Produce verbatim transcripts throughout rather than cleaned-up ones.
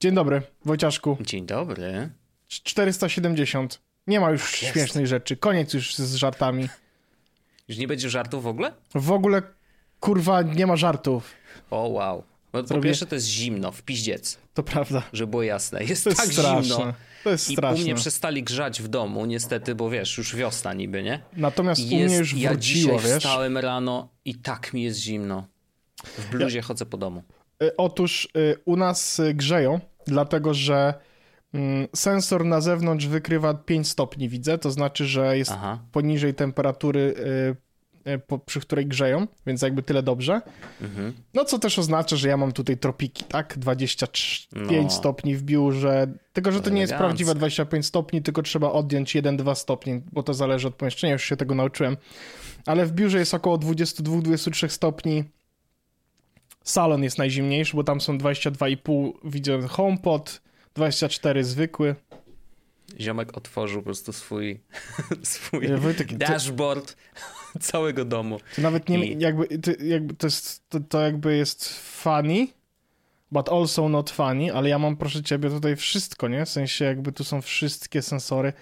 Dzień dobry, Wojciaszku. Dzień dobry. czterysta siedemdziesiąt. Nie ma już Jest. śmiesznej rzeczy. Koniec już z żartami. Już nie będzie żartów w ogóle? W ogóle, kurwa, nie ma żartów. O, wow. No, po pierwsze to jest zimno, w piździec. To prawda. Żeby było jasne. Jest to tak jest zimno. To jest straszne. I u mnie przestali grzać w domu, niestety, bo wiesz, już wiosna niby, nie? Natomiast jest, u mnie już wróciło, ja dzisiaj wiesz? wstałem rano i tak mi jest zimno. W bluzie ja... chodzę po domu. Otóż y, u nas grzeją, dlatego że y, sensor na zewnątrz wykrywa pięć stopni, widzę, to znaczy, że jest Aha. poniżej temperatury, y, y, po, przy której grzeją, więc jakby tyle dobrze. Mhm. No co też oznacza, że ja mam tutaj tropiki, tak? dwadzieścia pięć no. stopni w biurze, tylko że to, to nie jest prawdziwe dwadzieścia pięć stopni, tylko trzeba odjąć jeden do dwóch stopni, bo to zależy od pomieszczenia, już się tego nauczyłem. Ale w biurze jest około dwadzieścia dwa do dwudziestu trzech stopni. Salon jest najzimniejszy, bo tam są dwadzieścia dwa i pół, widzę HomePod, dwadzieścia cztery zwykły. Ziomek otworzył po prostu swój, swój Wojtek, dashboard to, całego domu. To nawet nie, I... jakby, to, jakby, to, jest, to, to jakby jest funny, but also not funny, ale ja mam, proszę ciebie, tutaj wszystko, nie? W sensie jakby tu są wszystkie sensory.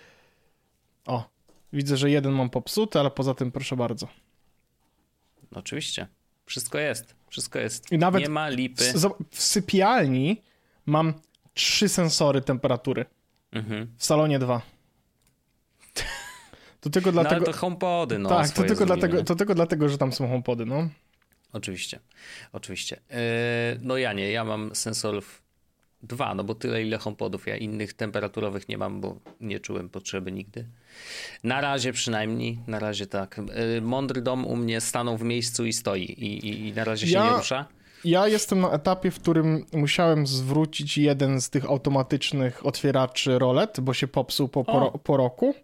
O, widzę, że jeden mam popsuty, ale poza tym proszę bardzo. Oczywiście. Wszystko jest, wszystko jest. I nawet nie ma lipy. W, w sypialni mam trzy sensory temperatury. Mhm. W salonie dwa. To tylko dlatego. No ale to HomePody, no. Tak, to tylko, dlatego, to tylko dlatego, że tam są HomePody, no. Oczywiście, oczywiście. Yy, no ja nie, ja mam sensorów dwa, no bo tyle ile HomePodów. Ja innych temperaturowych nie mam, bo nie czułem potrzeby nigdy. Na razie przynajmniej, na razie tak. Mądry dom u mnie stanął w miejscu i stoi i, i, i na razie się ja, nie rusza. Ja jestem na etapie, w którym musiałem zwrócić jeden z tych automatycznych otwieraczy rolet, bo się popsuł po, po, po roku.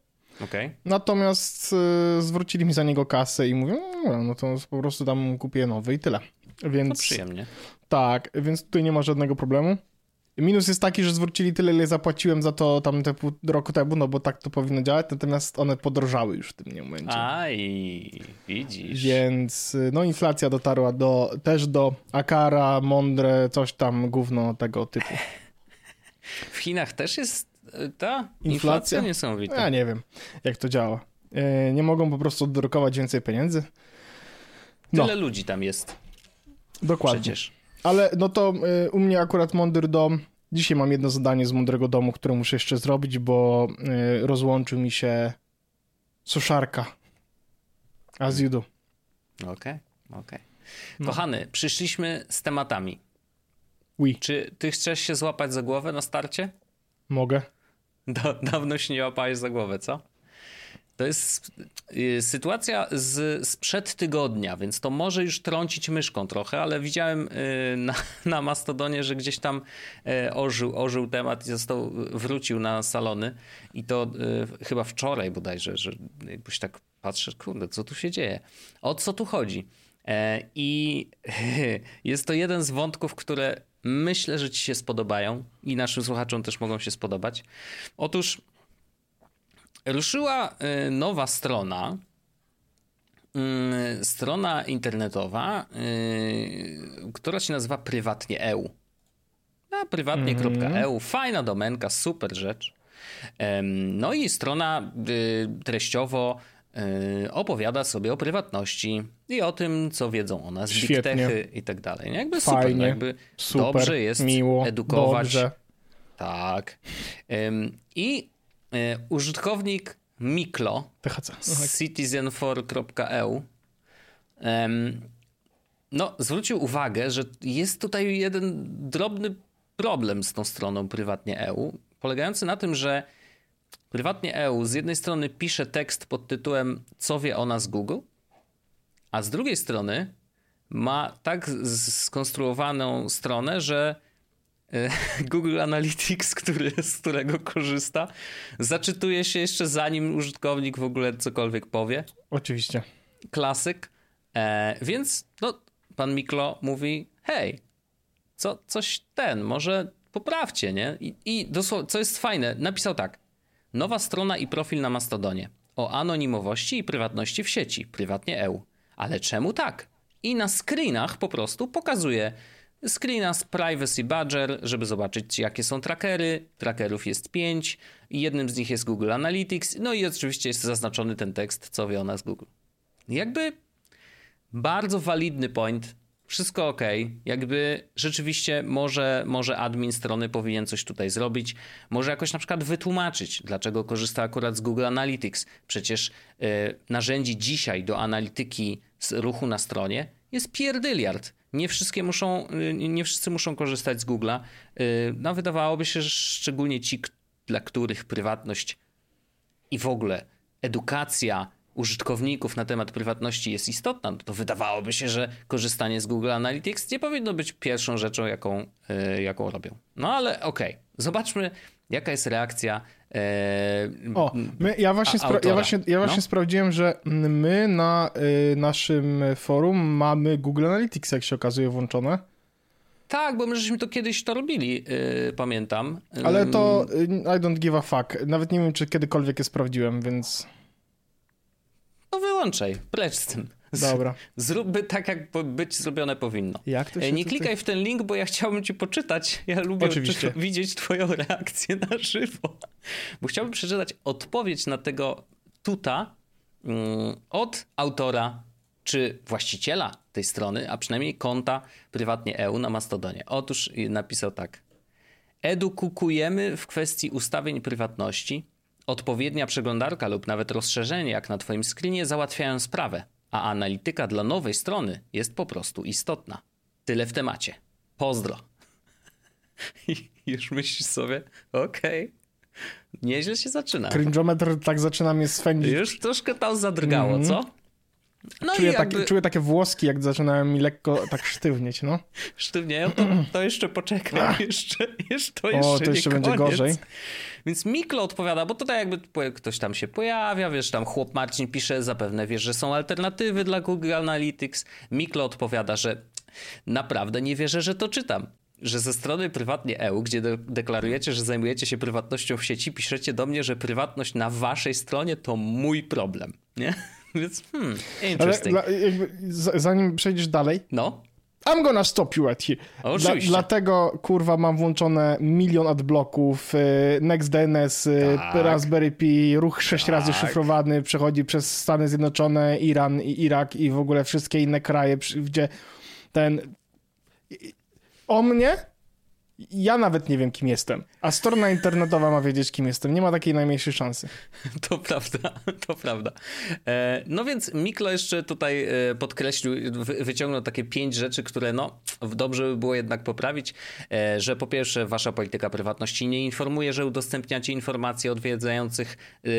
Okay. Natomiast y, zwrócili mi za niego kasę i mówią, no, no to po prostu tam kupię nowy i tyle. Więc, to przyjemnie. Tak, więc tutaj nie ma żadnego problemu. Minus jest taki, że zwrócili tyle, ile zapłaciłem za to tam te pół roku temu, no bo tak to powinno działać, natomiast one podrożały już w tym momencie. Aj, widzisz. Więc no inflacja dotarła do, też do Akara, Mądre, coś tam gówno tego typu. W Chinach też jest ta inflacja, inflacja niesamowita. Ja nie wiem, jak to działa. Nie mogą po prostu drukować więcej pieniędzy. No. Tyle ludzi tam jest. Dokładnie. Przecież. Ale no to y, u mnie akurat Mądry Dom, dzisiaj mam jedno zadanie z Mądrego Domu, które muszę jeszcze zrobić, bo y, rozłączył mi się suszarka. As you do. Okej, okay, okej. Okay. No. Kochany, przyszliśmy z tematami. Oui. Czy ty chcesz się złapać za głowę na starcie? Mogę. Da- dawno się nie łapałeś za głowę, co? To jest sytuacja z, sprzed tygodnia, więc to może już trącić myszką trochę, ale widziałem na, na Mastodonie, że gdzieś tam ożył, ożył temat i został, wrócił na salony i to chyba wczoraj bodajże, że jakoś tak patrzę, kurde, co tu się dzieje? O co tu chodzi? I jest to jeden z wątków, które myślę, że ci się spodobają i naszym słuchaczom też mogą się spodobać. Otóż ruszyła nowa strona, strona internetowa, która się nazywa Prywatnie kropka e u. A prywatnie kropka e u, fajna domenka, super rzecz. No i strona treściowo opowiada sobie o prywatności i o tym, co wiedzą o nas, big techy i tak dalej. Jakby super, fajnie, jakby super, dobrze jest miło, edukować. Dobrze. Tak. I użytkownik Miklo z citizen four kropka e u no, zwrócił uwagę, że jest tutaj jeden drobny problem z tą stroną Prywatnie kropka e u, polegający na tym, że Prywatnie kropka e u z jednej strony pisze tekst pod tytułem "Co wie o nas Google", a z drugiej strony ma tak skonstruowaną stronę, że Google Analytics, który, z którego korzysta, zaczytuje się jeszcze zanim użytkownik w ogóle cokolwiek powie. Oczywiście. Klasyk. E, więc no, pan Miklo mówi, hej, co, coś ten, może poprawcie, nie? I, i dosłownie, co jest fajne, napisał tak. Nowa strona i profil na Mastodonie. O anonimowości i prywatności w sieci. Prywatnie kropka e u. Ale czemu tak? I na screenach po prostu pokazuje screena z Privacy Badger, żeby zobaczyć, jakie są trackery. Trackerów jest pięć i jednym z nich jest Google Analytics. No i oczywiście jest zaznaczony ten tekst, co wie o nas Google. Jakby bardzo walidny point, wszystko ok. Jakby rzeczywiście może, może admin strony powinien coś tutaj zrobić. Może jakoś na przykład wytłumaczyć, dlaczego korzysta akurat z Google Analytics. Przecież yy, narzędzi dzisiaj do analityki z ruchu na stronie jest pierdyliard. Nie wszystkie muszą, nie wszyscy muszą korzystać z Google'a. No wydawałoby się, że szczególnie ci, dla których prywatność i w ogóle edukacja użytkowników na temat prywatności jest istotna, to wydawałoby się, że korzystanie z Google Analytics nie powinno być pierwszą rzeczą, jaką, jaką robią. No ale okej, okay. Zobaczmy, jaka jest reakcja Eee, o, my, ja właśnie, spra- ja właśnie, ja właśnie no? sprawdziłem, że my na y, naszym forum mamy Google Analytics, jak się okazuje, włączone. Tak, bo my żeśmy to kiedyś to robili, y, pamiętam. Ale to y, I don't give a fuck. Nawet nie wiem, czy kiedykolwiek je sprawdziłem, więc... No wyłączaj, precz z tym. Z, Dobra. Zróbmy tak, jak być zrobione powinno. Jak to się nie tutaj... klikaj w ten link, bo ja chciałbym ci poczytać. Ja lubię Oczywiście. widzieć twoją reakcję na żywo. Bo chciałbym przeczytać odpowiedź na tego tuta od autora, czy właściciela tej strony, a przynajmniej konta prywatnie kropka e u na Mastodonie. Otóż napisał tak. Edukujemy w kwestii ustawień prywatności. Odpowiednia przeglądarka lub nawet rozszerzenie, jak na twoim screenie, załatwiają sprawę. A analityka dla nowej strony jest po prostu istotna. Tyle w temacie. Pozdro. I już myślisz sobie, okej, okay. Nieźle się zaczyna. Cringeometr tak zaczyna mnie swędzić. Już troszkę tam zadrgało, mm. co? No czuję, i jakby... tak, czuję takie włoski, jak zaczynają mi lekko tak sztywnieć, no. Sztywnieją? To, to jeszcze poczekam. Jeszcze, jeszcze, to jeszcze, o, to jeszcze będzie koniec. Gorzej. Więc Miklo odpowiada, bo tutaj jakby ktoś tam się pojawia, wiesz, tam chłop Marcin pisze, zapewne wiesz, że są alternatywy dla Google Analytics. Miklo odpowiada, że naprawdę nie wierzę, że to czytam. Że ze strony prywatnie kropka e u, gdzie de- deklarujecie, że zajmujecie się prywatnością w sieci, piszecie do mnie, że prywatność na waszej stronie to mój problem, nie? Więc hmm, interesting. Ale, jakby, zanim przejdziesz dalej... No? I'm gonna stop you at here. Oczywiście. Dla, dlatego, kurwa, mam włączone milion adblocków, NextDNS, tak. Raspberry Pi, ruch sześć tak. razy szyfrowany, przechodzi przez Stany Zjednoczone, Iran i Irak i w ogóle wszystkie inne kraje, gdzie ten... O mnie? Ja nawet nie wiem, kim jestem. A strona internetowa ma wiedzieć, kim jestem. Nie ma takiej najmniejszej szansy. To prawda, to prawda. No więc Miklo jeszcze tutaj podkreślił, wyciągnął takie pięć rzeczy, które no dobrze by było jednak poprawić, że po pierwsze wasza polityka prywatności nie informuje, że udostępniacie informacje odwiedzających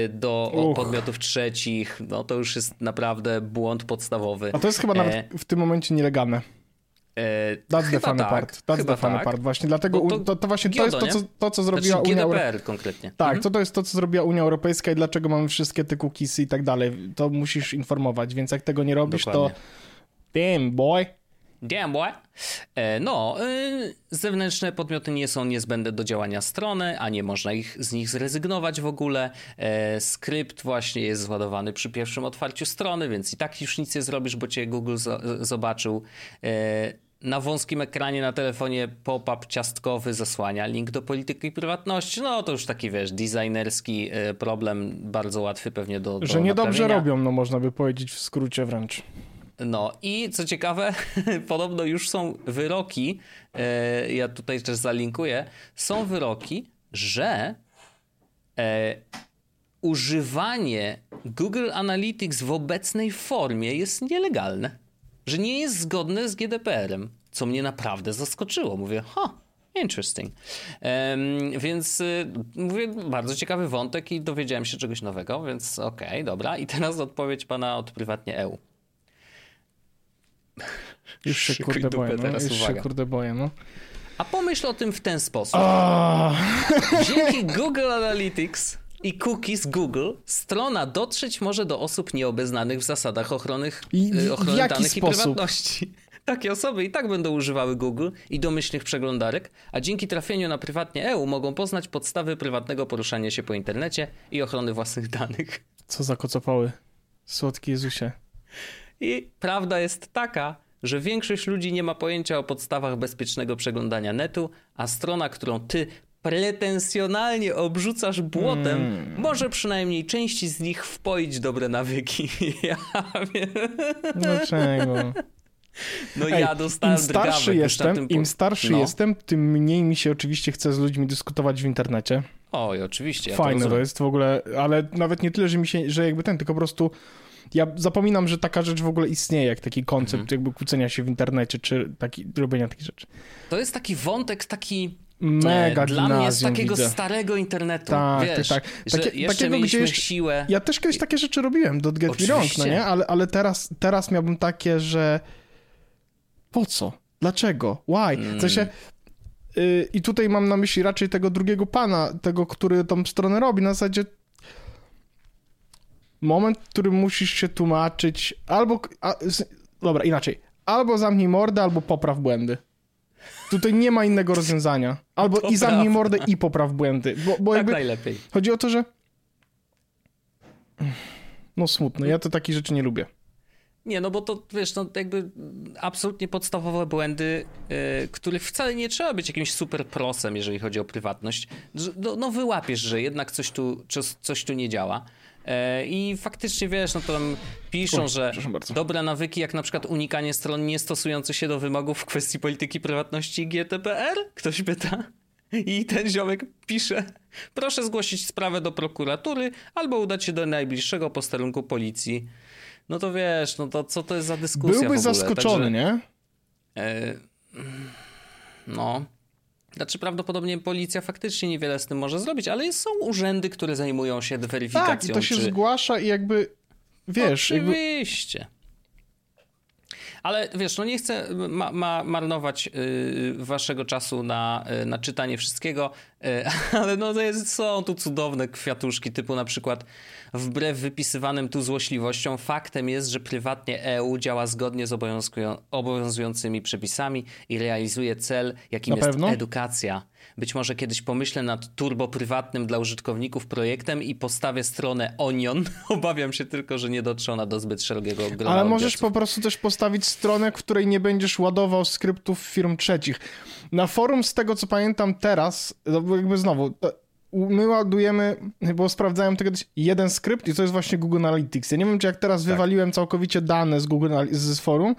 do Uch. podmiotów trzecich. No to już jest naprawdę błąd podstawowy. A to jest chyba nawet w tym momencie nielegalne. That's chyba the funny tak, part. That's the funny tak. part. Właśnie dlatego to, to, to właśnie GIODO, to jest to co, to, co zrobiła znaczy, Unia Europejska. G D P R konkretnie. Tak, mhm. to, to jest to, co zrobiła Unia Europejska i dlaczego mamy wszystkie te cookies i tak dalej. To musisz informować, więc jak tego nie robisz, Dokładnie. to damn boy. Damn boy. No, zewnętrzne podmioty nie są niezbędne do działania strony, a nie można ich, z nich zrezygnować w ogóle. Skrypt właśnie jest zładowany przy pierwszym otwarciu strony, więc i tak już nic nie zrobisz, bo cię Google z- zobaczył. Na wąskim ekranie na telefonie pop-up ciastkowy zasłania link do polityki prywatności. No to już taki, wiesz, designerski problem, bardzo łatwy pewnie do, do Że niedobrze robią, no można by powiedzieć w skrócie wręcz. No i co ciekawe, podobno już są wyroki, e, ja tutaj też zalinkuję, są wyroki, że e, używanie Google Analytics w obecnej formie jest nielegalne, że nie jest zgodne z G D P R-em, co mnie naprawdę zaskoczyło. Mówię, ha, interesting. E, więc e, mówię, bardzo ciekawy wątek i dowiedziałem się czegoś nowego, więc okej, okay, dobra. I teraz odpowiedź pana od prywatnie kropka e u. Już się kurde boję, no. Teraz, Już się kurde boję, no. A pomyśl o tym w ten sposób. Oh. Dzięki Google Analytics i cookies Google strona dotrzeć może do osób nieobeznanych w zasadach ochrony, ochrony Jaki danych sposób? i prywatności. Takie osoby i tak będą używały Google i domyślnych przeglądarek, a dzięki trafieniu na prywatnie kropka e u mogą poznać podstawy prywatnego poruszania się po internecie i ochrony własnych danych. Co za kocopały. Słodki Jezusie. I prawda jest taka, że większość ludzi nie ma pojęcia o podstawach bezpiecznego przeglądania netu, a strona, którą ty pretensjonalnie obrzucasz błotem, mm. może przynajmniej części z nich wpoić dobre nawyki. Ja wiem. Dlaczego? No Ej, ja dostałem im starszy drgawek, jestem, tym... Im starszy no. jestem, tym mniej mi się oczywiście chce z ludźmi dyskutować w internecie. Oj, oczywiście. Ja Fajne to, to jest w ogóle, ale nawet nie tyle, że mi się, że jakby ten, tylko po prostu ja zapominam, że taka rzecz w ogóle istnieje, jak taki koncept mhm. jakby kłócenia się w internecie, czy taki, robienia takich rzeczy. To jest taki wątek, taki... Mega Dla mnie z takiego widzę. starego internetu, tak, wiesz, tak, tak. Takie, że jeszcze takiego, mieliśmy jeszcze, siłę. Ja też kiedyś takie rzeczy robiłem, don't get Oczywiście. me wrong, no nie? Ale, ale teraz, teraz miałbym takie, że po co? Dlaczego? Why? Mm. W sensie, yy, i tutaj mam na myśli raczej tego drugiego pana, tego, który tą stronę robi, na zasadzie moment, w którym musisz się tłumaczyć, albo, a, dobra, inaczej, albo zamknij mordę, albo popraw błędy. Tutaj nie ma innego rozwiązania. Albo popraw. i zamknij mordę i popraw błędy. Bo, bo tak jakby najlepiej. Chodzi o to, że... No smutno, ja to takich rzeczy nie lubię. Nie, no bo to wiesz, no jakby absolutnie podstawowe błędy, yy, których wcale nie trzeba być jakimś super prosem, jeżeli chodzi o prywatność. No, no wyłapiesz, że jednak coś tu, coś tu nie działa. I faktycznie, wiesz, no to tam piszą, Uch, że dobre nawyki, jak na przykład unikanie stron niestosujących się do wymogów w kwestii polityki prywatności G D P R? Ktoś pyta. I ten ziomek pisze: proszę zgłosić sprawę do prokuratury albo udać się do najbliższego posterunku policji. No to wiesz, no to co to jest za dyskusja Byłby w ogóle? zaskoczony, Także, nie? E, no... Znaczy prawdopodobnie policja faktycznie niewiele z tym może zrobić, ale jest, są urzędy, które zajmują się weryfikacją. Tak, i to się czy... zgłasza i jakby, wiesz... Oczywiście. Jakby... Ale wiesz, no nie chcę ma- ma- marnować yy, waszego czasu na, yy, na czytanie wszystkiego, yy, ale no to jest, są tu cudowne kwiatuszki, typu na przykład wbrew wypisywanym tu złośliwościom, faktem jest, że prywatnie E U działa zgodnie z obowiązkują- obowiązującymi przepisami i realizuje cel, jakim na jest pewno? edukacja. Być może kiedyś pomyślę nad turbo prywatnym dla użytkowników projektem i postawię stronę Onion. Obawiam się tylko, że nie dotrze ona do zbyt szerokiego grona. Ale możesz odbiorców. po prostu też postawić stronę, w której nie będziesz ładował skryptów firm trzecich. Na forum, z tego co pamiętam teraz, jakby znowu, my ładujemy, bo sprawdzałem to kiedyś, jeden skrypt i to jest właśnie Google Analytics. Ja nie wiem, czy jak teraz tak. wywaliłem całkowicie dane z Google z forum,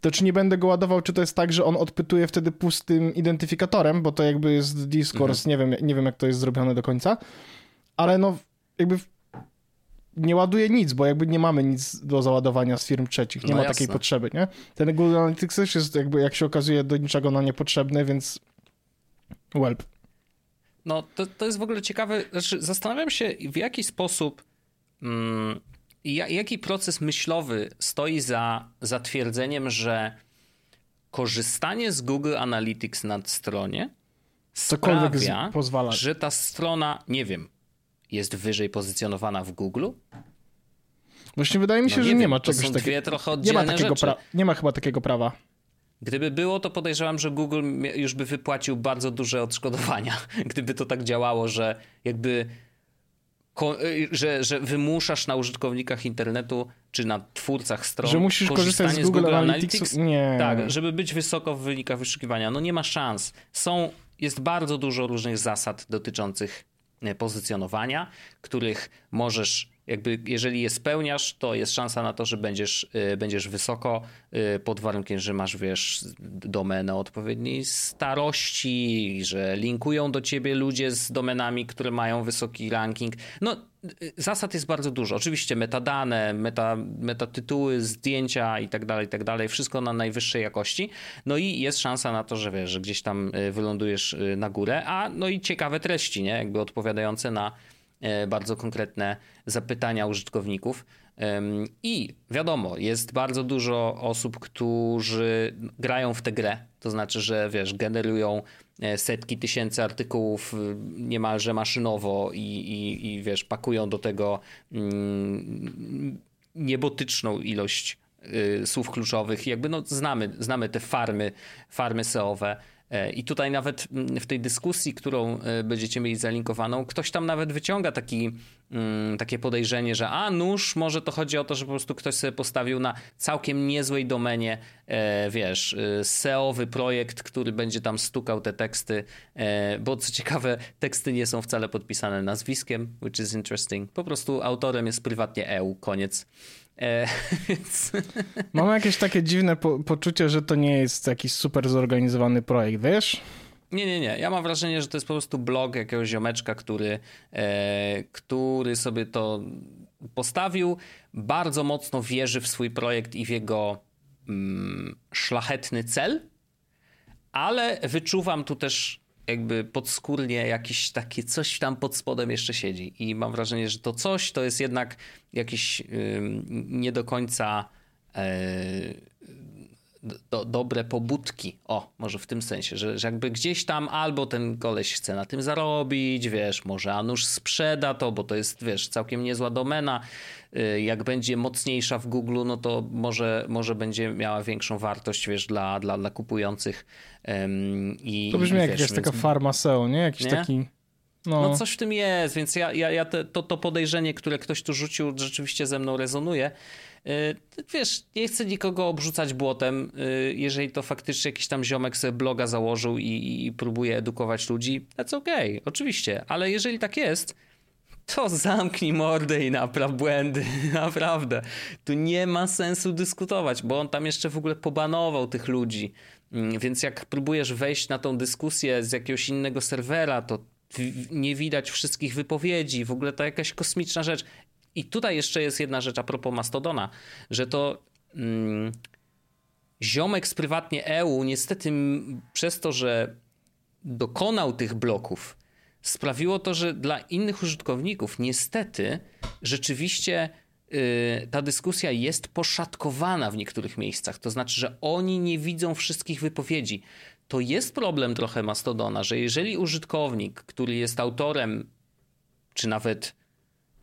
to czy nie będę go ładował, czy to jest tak, że on odpytuje wtedy pustym identyfikatorem, bo to jakby jest Discourse, mhm. nie wiem, nie wiem jak to jest zrobione do końca, ale no jakby nie ładuje nic, bo jakby nie mamy nic do załadowania z firm trzecich, nie no ma jasne. takiej potrzeby, nie? Ten Google Analytics też jest jakby, jak się okazuje, do niczego na niepotrzebny, więc welp. No to, to jest w ogóle ciekawe, znaczy zastanawiam się w jaki sposób... Mm... Jaki proces myślowy stoi za, za twierdzeniem, że korzystanie z Google Analytics na stronie sprawia, z, że ta strona, nie wiem, jest wyżej pozycjonowana w Google? Właśnie wydaje mi się, no, nie że wiem, nie ma czegoś takiego. To są dwie trochę oddzielne nie ma takiego rzeczy. Pra- nie ma chyba takiego prawa. Gdyby było, to podejrzewam, że Google już by wypłacił bardzo duże odszkodowania, gdyby to tak działało, że jakby... Że, że wymuszasz na użytkownikach internetu, czy na twórcach stron, że musisz korzystać z Google, z Google Analytics, Analytics nie. tak, żeby być wysoko w wynikach wyszukiwania. No nie ma szans. Są, jest bardzo dużo różnych zasad dotyczących pozycjonowania, których możesz, jakby jeżeli je spełniasz, to jest szansa na to, że będziesz, będziesz wysoko, pod warunkiem, że masz, wiesz, domenę odpowiedniej starości, że linkują do ciebie ludzie z domenami, które mają wysoki ranking. No, zasad jest bardzo dużo. Oczywiście metadane, meta, metatytuły, zdjęcia i tak dalej, i tak dalej. Wszystko na najwyższej jakości. No i jest szansa na to, że wiesz, że gdzieś tam wylądujesz na górę, a no i ciekawe treści, nie? Jakby odpowiadające na bardzo konkretne zapytania użytkowników. I wiadomo, jest bardzo dużo osób, którzy grają w tę grę, to znaczy, że wiesz, generują setki tysięcy artykułów niemalże maszynowo i, i, i wiesz, pakują do tego niebotyczną ilość słów kluczowych. Jakby no znamy, znamy te farmy, farmy S E O-owe. I tutaj nawet w tej dyskusji, którą będziecie mieli zalinkowaną, ktoś tam nawet wyciąga taki, takie podejrzenie, że a, nóż, może to chodzi o to, że po prostu ktoś sobie postawił na całkiem niezłej domenie e, wiesz, S E O-wy projekt, który będzie tam stukał te teksty, e, bo co ciekawe, teksty nie są wcale podpisane nazwiskiem, which is interesting. Po prostu autorem jest prywatnie kropka e u, koniec. E, więc... Mam jakieś takie dziwne po- poczucie, że to nie jest jakiś super zorganizowany projekt, wiesz? Nie, nie, nie. Ja mam wrażenie, że to jest po prostu blog jakiegoś ziomeczka, który, e, który sobie to postawił. Bardzo mocno wierzy w swój projekt i w jego mm, szlachetny cel, ale wyczuwam tu też jakby podskórnie jakieś takie coś tam pod spodem jeszcze siedzi. I mam wrażenie, że to coś to jest jednak jakiś y, nie do końca... Y, Do, dobre pobudki, o, może w tym sensie, że, że jakby gdzieś tam albo ten koleś chce na tym zarobić, wiesz, może a nuż sprzeda to, bo to jest, wiesz, całkiem niezła domena, jak będzie mocniejsza w Google, no to może, może będzie miała większą wartość, wiesz, dla, dla, dla kupujących. Ym, i, to brzmi jak jakaś taka farma S E O, nie? Jakiś nie? taki... No. no coś w tym jest, więc ja, ja, ja te, to, to podejrzenie, które ktoś tu rzucił, rzeczywiście ze mną rezonuje. Wiesz, nie chcę nikogo obrzucać błotem, jeżeli to faktycznie jakiś tam ziomek sobie bloga założył i, i, i próbuje edukować ludzi, that's okay, oczywiście, ale jeżeli tak jest, to zamknij mordę i napraw błędy, naprawdę. Tu nie ma sensu dyskutować, bo on tam jeszcze w ogóle pobanował tych ludzi, więc jak próbujesz wejść na tą dyskusję z jakiegoś innego serwera, to nie widać wszystkich wypowiedzi, w ogóle to jakaś kosmiczna rzecz. I tutaj jeszcze jest jedna rzecz a propos Mastodona, że to mm, ziomek z prywatnie kropka e u niestety m, przez to, że dokonał tych bloków, sprawiło to, że dla innych użytkowników niestety rzeczywiście y, ta dyskusja jest poszatkowana w niektórych miejscach. To znaczy, że oni nie widzą wszystkich wypowiedzi. To jest problem trochę Mastodona, że jeżeli użytkownik, który jest autorem, czy nawet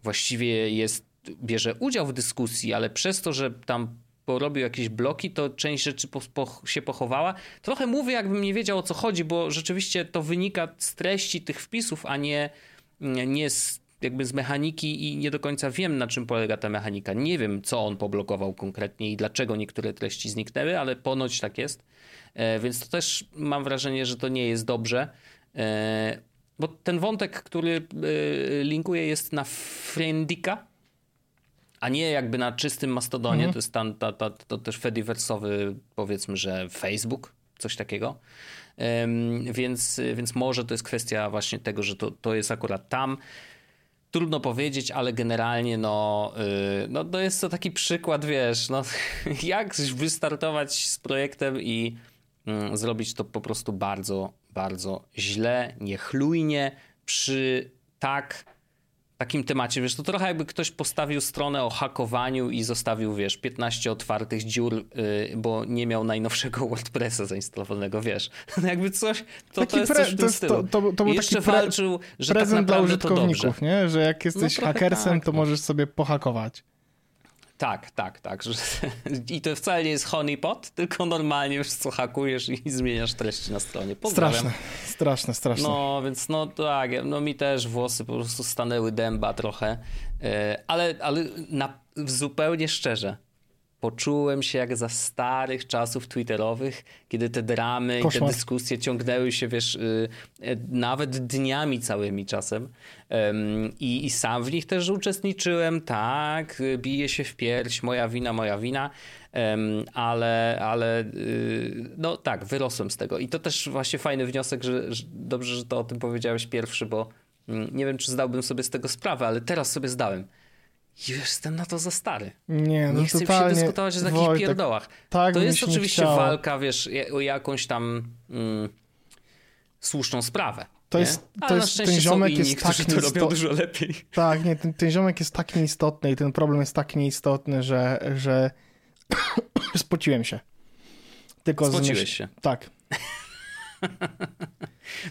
właściwie jest, bierze udział w dyskusji, ale przez to, że tam porobił jakieś bloki, to część rzeczy po, po, się pochowała. Trochę mówię, jakbym nie wiedział, o co chodzi, bo rzeczywiście to wynika z treści tych wpisów, a nie, nie z, jakby z mechaniki i nie do końca wiem, na czym polega ta mechanika. Nie wiem, co on poblokował konkretnie i dlaczego niektóre treści zniknęły, ale ponoć tak jest. E, więc to też mam wrażenie, że to nie jest dobrze. E, Bo ten wątek, który linkuje, jest na Friendica, a nie jakby na czystym Mastodonie. Mm. To jest tam, ta, ta, to też fediversowy, powiedzmy, że Facebook, coś takiego. Um, więc, więc może to jest kwestia właśnie tego, że to, to jest akurat tam. Trudno powiedzieć, ale generalnie no, yy, no to jest to taki przykład, wiesz, no, jak wystartować z projektem i yy, zrobić to po prostu bardzo bardzo źle, niechlujnie przy tak takim temacie. Wiesz, to trochę jakby ktoś postawił stronę o hakowaniu i zostawił, wiesz, piętnaście otwartych dziur, yy, bo nie miał najnowszego WordPressa zainstalowanego, wiesz. No jakby coś, to, to jest pre, coś w tym stylu. To, to, to był I jeszcze taki pre, walczył, że prezent tak dla użytkowników, nie? Że jak jesteś no hakersem, tak, to no. możesz sobie pohakować. Tak, tak, tak. I to wcale nie jest honeypot, tylko normalnie już co hakujesz i zmieniasz treści na stronie. Pozdrawiam. Straszne, straszne, straszne. No więc no tak, no mi też włosy po prostu stanęły dęba trochę, ale, ale na, zupełnie szczerze, poczułem się jak za starych czasów twitterowych, kiedy te dramy Koszmar. I te dyskusje ciągnęły się, wiesz, nawet dniami całymi czasem. I, i sam w nich też uczestniczyłem, tak, biję się w pierś, moja wina, moja wina, ale, ale no tak, wyrosłem z tego. I to też właśnie fajny wniosek, że, że dobrze, że to o tym powiedziałeś pierwszy, bo nie wiem, czy zdałbym sobie z tego sprawę, ale teraz sobie zdałem. Już jestem na to za stary. Nie, no nie chcę się dyskutować o takich Wojtek, pierdołach. Tak to jest oczywiście walka, wiesz, o jakąś tam mm, słuszną sprawę. To jest, to ale jest, na ten ziomek inni, jest tak nieistotny. To robią dużo lepiej. Tak, nie, ten, ten ziomek jest tak nieistotny i ten problem jest tak nieistotny, że, że... spociłem się. Tylko Spociłeś zmyśl... się? Tak.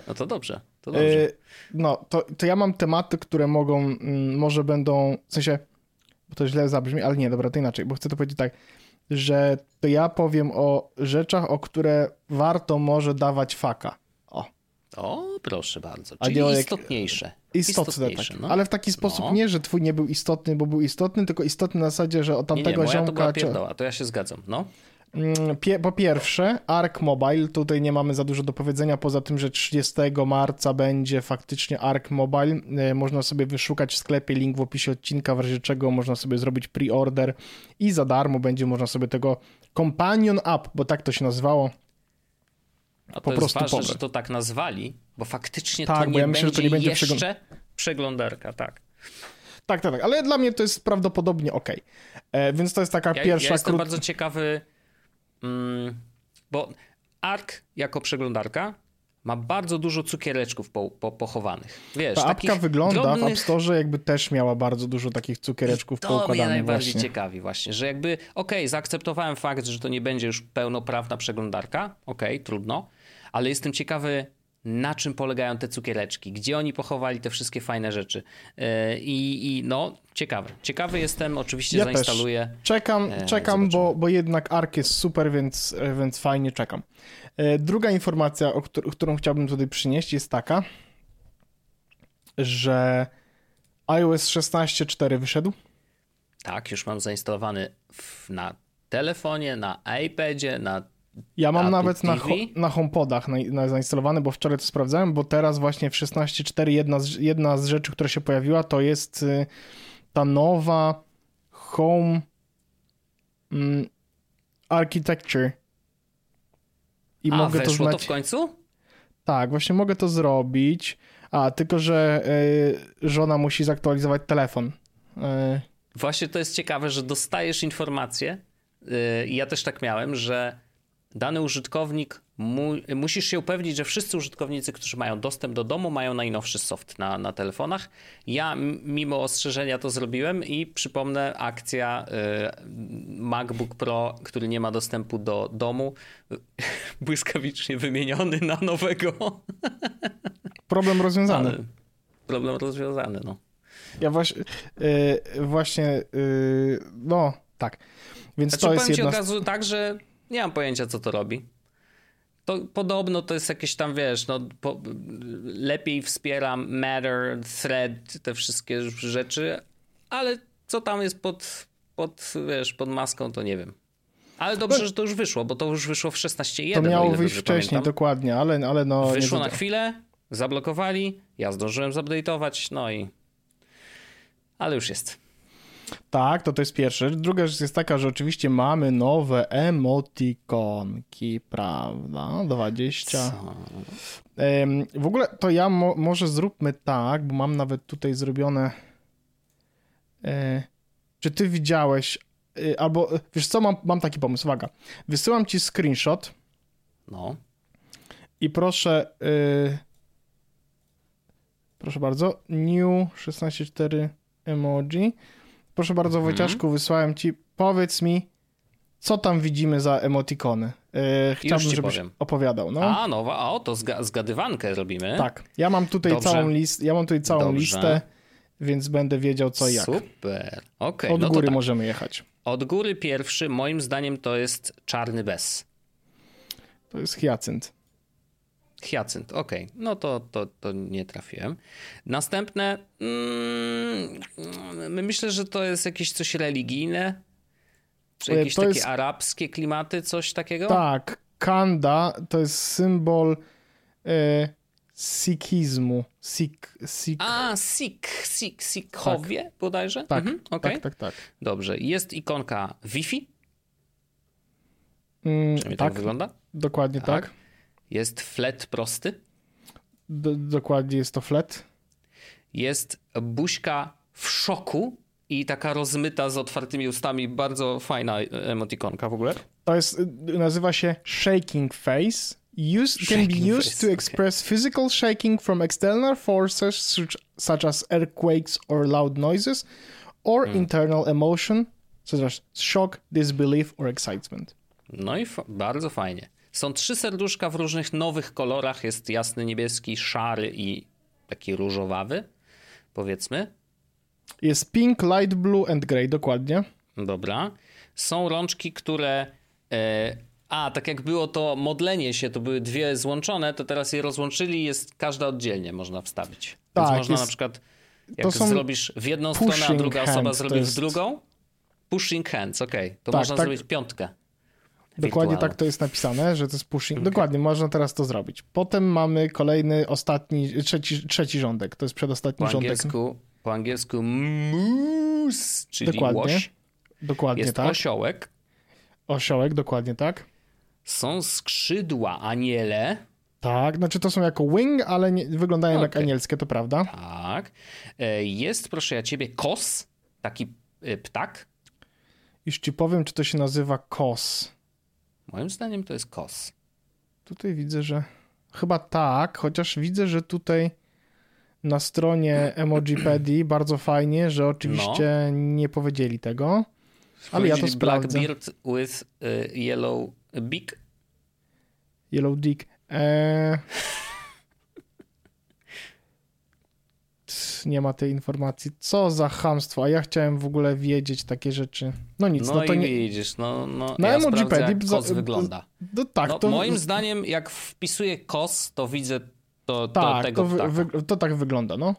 No to dobrze, to dobrze. Yy, no, to, to ja mam tematy, które mogą, m, może będą, w sensie, bo to źle zabrzmi, ale nie, dobra, to inaczej, bo chcę to powiedzieć tak, że to ja powiem o rzeczach, o które warto może dawać faka. O, o proszę bardzo, czyli jak... istotniejsze. Istotne, istotniejsze, tak. No. Ale w taki sposób no. nie, że twój nie był istotny, bo był istotny, tylko istotny na zasadzie, że od tamtego ziomka... Nie, nie, moja ziomka, to była pierdoła, to ja się zgadzam, no. Po pierwsze, Arc Mobile, tutaj nie mamy za dużo do powiedzenia, poza tym, że trzydziestego marca będzie faktycznie Arc Mobile. Można sobie wyszukać w sklepie, link w opisie odcinka, w razie czego można sobie zrobić pre-order i za darmo będzie można sobie tego Companion App, bo tak to się nazywało, A po prostu ważne, pobrać. Że to tak nazwali, bo faktycznie tak, to, nie bo ja myślę, że to nie będzie jeszcze przegląd... przeglądarka, tak. Tak, tak, tak, ale dla mnie to jest prawdopodobnie ok. E, więc to jest taka ja, pierwsza... Ja jestem krót... bardzo ciekawy... Mm, bo Arc jako przeglądarka ma bardzo dużo cukiereczków po, po, pochowanych. Wiesz, ta apka wygląda drobnych... w App Store, jakby też miała bardzo dużo takich cukiereczków poukładanych. To mnie najbardziej właśnie. ciekawi właśnie, że jakby okej, okay, zaakceptowałem fakt, że to nie będzie już pełnoprawna przeglądarka, okej, okay, trudno, ale jestem ciekawy, na czym polegają te cukiereczki, gdzie oni pochowali te wszystkie fajne rzeczy. I, i no, ciekawy. Ciekawy jestem, oczywiście ja zainstaluję. Też. Czekam, e, czekam, bo, bo jednak Arc jest super, więc, więc fajnie czekam. Druga informacja, o któr- którą chciałbym tutaj przynieść, jest taka, że iOS szesnaście cztery wyszedł. Tak, już mam zainstalowany w, na telefonie, na iPadzie, na Ja mam Apple nawet na, ho- na HomePodach na, na zainstalowane, bo wczoraj to sprawdzałem, bo teraz właśnie w szesnaście cztery jedna z, jedna z rzeczy, która się pojawiła, to jest y, ta nowa Home mm, Architecture. I A, mogę weszło to, znać... to w końcu? Tak, właśnie mogę to zrobić. A, tylko że y, żona musi zaktualizować telefon. Y... Właśnie to jest ciekawe, że dostajesz informację, y, ja też tak miałem, że dany użytkownik, mu, musisz się upewnić, że wszyscy użytkownicy, którzy mają dostęp do domu, mają najnowszy soft na, na telefonach. Ja mimo ostrzeżenia to zrobiłem i przypomnę, akcja y, MacBook Pro, który nie ma dostępu do domu, błyskawicznie wymieniony na nowego. Problem rozwiązany. Ale problem rozwiązany, no. Ja właśnie, yy, właśnie yy, no tak. Więc znaczy, to jest powiem ci jedna... od razu tak, że nie mam pojęcia, co to robi. To podobno to jest jakieś tam, wiesz, no po, lepiej wspiera Matter, Thread, te wszystkie rzeczy, ale co tam jest pod, pod, wiesz, pod maską, to nie wiem. Ale dobrze, no, że to już wyszło, bo to już wyszło w szesnaście jeden. To miało wyjść wcześniej, pamiętam. dokładnie, ale, ale no... Wyszło nie na to... chwilę, zablokowali, ja zdążyłem zupdate'ować, no i... Ale już jest. Tak, to to jest pierwsze. Druga rzecz jest taka, że oczywiście mamy nowe emotikonki, prawda? dwadzieścia Ym, w ogóle to ja mo- może zróbmy tak, bo mam nawet tutaj zrobione... Yy, czy ty widziałeś... Yy, albo wiesz co, mam, mam taki pomysł, uwaga. Wysyłam ci screenshot. No. I proszę... Yy, proszę bardzo. New szesnaście cztery emoji. Proszę bardzo, Wojciaszku, wysłałem ci. Powiedz mi, co tam widzimy za emotikony. Yy, chciałbym, żebyś powiem. opowiadał. No. A, no, a oto zga- zgadywankę robimy. Tak, ja mam tutaj Dobrze. całą, list- ja mam tutaj całą Dobrze. listę, więc będę wiedział co i jak. Super, okej. Okay, Od no góry to tak. możemy jechać. Od góry pierwszy, moim zdaniem, to jest czarny bez. To jest hiacynt. Hiacynt, okej. Okay. No to, to, to nie trafiłem. Następne, mm, myślę, że to jest jakieś coś religijne, czy jakieś to takie jest... arabskie klimaty, coś takiego? Tak, kanda to jest symbol e, sikizmu. Sik, sik. A, sik, sik, sikhowie tak. bodajże? Tak, mhm, okay. tak, tak, tak. Dobrze, jest ikonka Wi-Fi? Mm, Przynajmniej tak, tak wygląda? Dokładnie tak. tak. Jest flet prosty. D- dokładnie jest to flet. Jest buźka w szoku i taka rozmyta z otwartymi ustami. Bardzo fajna emotikonka w ogóle. To jest, nazywa się shaking face. Used, shaking can be used face, to express okay. physical shaking from external forces such, such as earthquakes or loud noises or hmm. internal emotion such as shock, disbelief or excitement. No i f- bardzo fajnie. Są trzy serduszka w różnych nowych kolorach. Jest jasny, niebieski, szary i taki różowawy, powiedzmy. Jest pink, light blue and grey, dokładnie. Dobra. Są rączki, które... E, a, tak jak było to modlenie się, to były dwie złączone, to teraz je rozłączyli, jest każda oddzielnie można wstawić. Więc tak, można jest, na przykład, jak zrobisz w jedną stronę, a druga osoba zrobi w drugą, pushing hands, okej. Okay. To tak, można tak. zrobić piątkę. Dokładnie tak to jest napisane, że to jest pushing. Okay. Dokładnie, można teraz to zrobić. Potem mamy kolejny, ostatni, trzeci, trzeci rządek. To jest przedostatni po rządek. Angielsku, po angielsku moose, czyli dokładnie, łoś. Dokładnie jest tak. osiołek. Osiołek, dokładnie tak. Są skrzydła aniele. Tak, znaczy to są jako wing, ale nie, wyglądają okay. jak anielskie, to prawda. Tak. Jest, proszę ja ciebie, kos, taki ptak. Już ci powiem, czy to się nazywa kos. Moim zdaniem to jest kos. Tutaj widzę, że chyba tak, chociaż widzę, że tutaj na stronie Emojipedii bardzo fajnie, że oczywiście no. nie powiedzieli tego, ale ja to sprawdzę. Blackbeard with yellow beak? Yellow dick. Eee... Nie ma tej informacji. Co za chamstwo, a ja chciałem w ogóle wiedzieć takie rzeczy. No nic, no, no to i nie... widzisz, no, no na ja sprawdzę, jak kos wygląda. No, tak, no, to... Moim zdaniem, jak wpisuję kos, to widzę to, to tak, tego to, wy, to tak wygląda, no.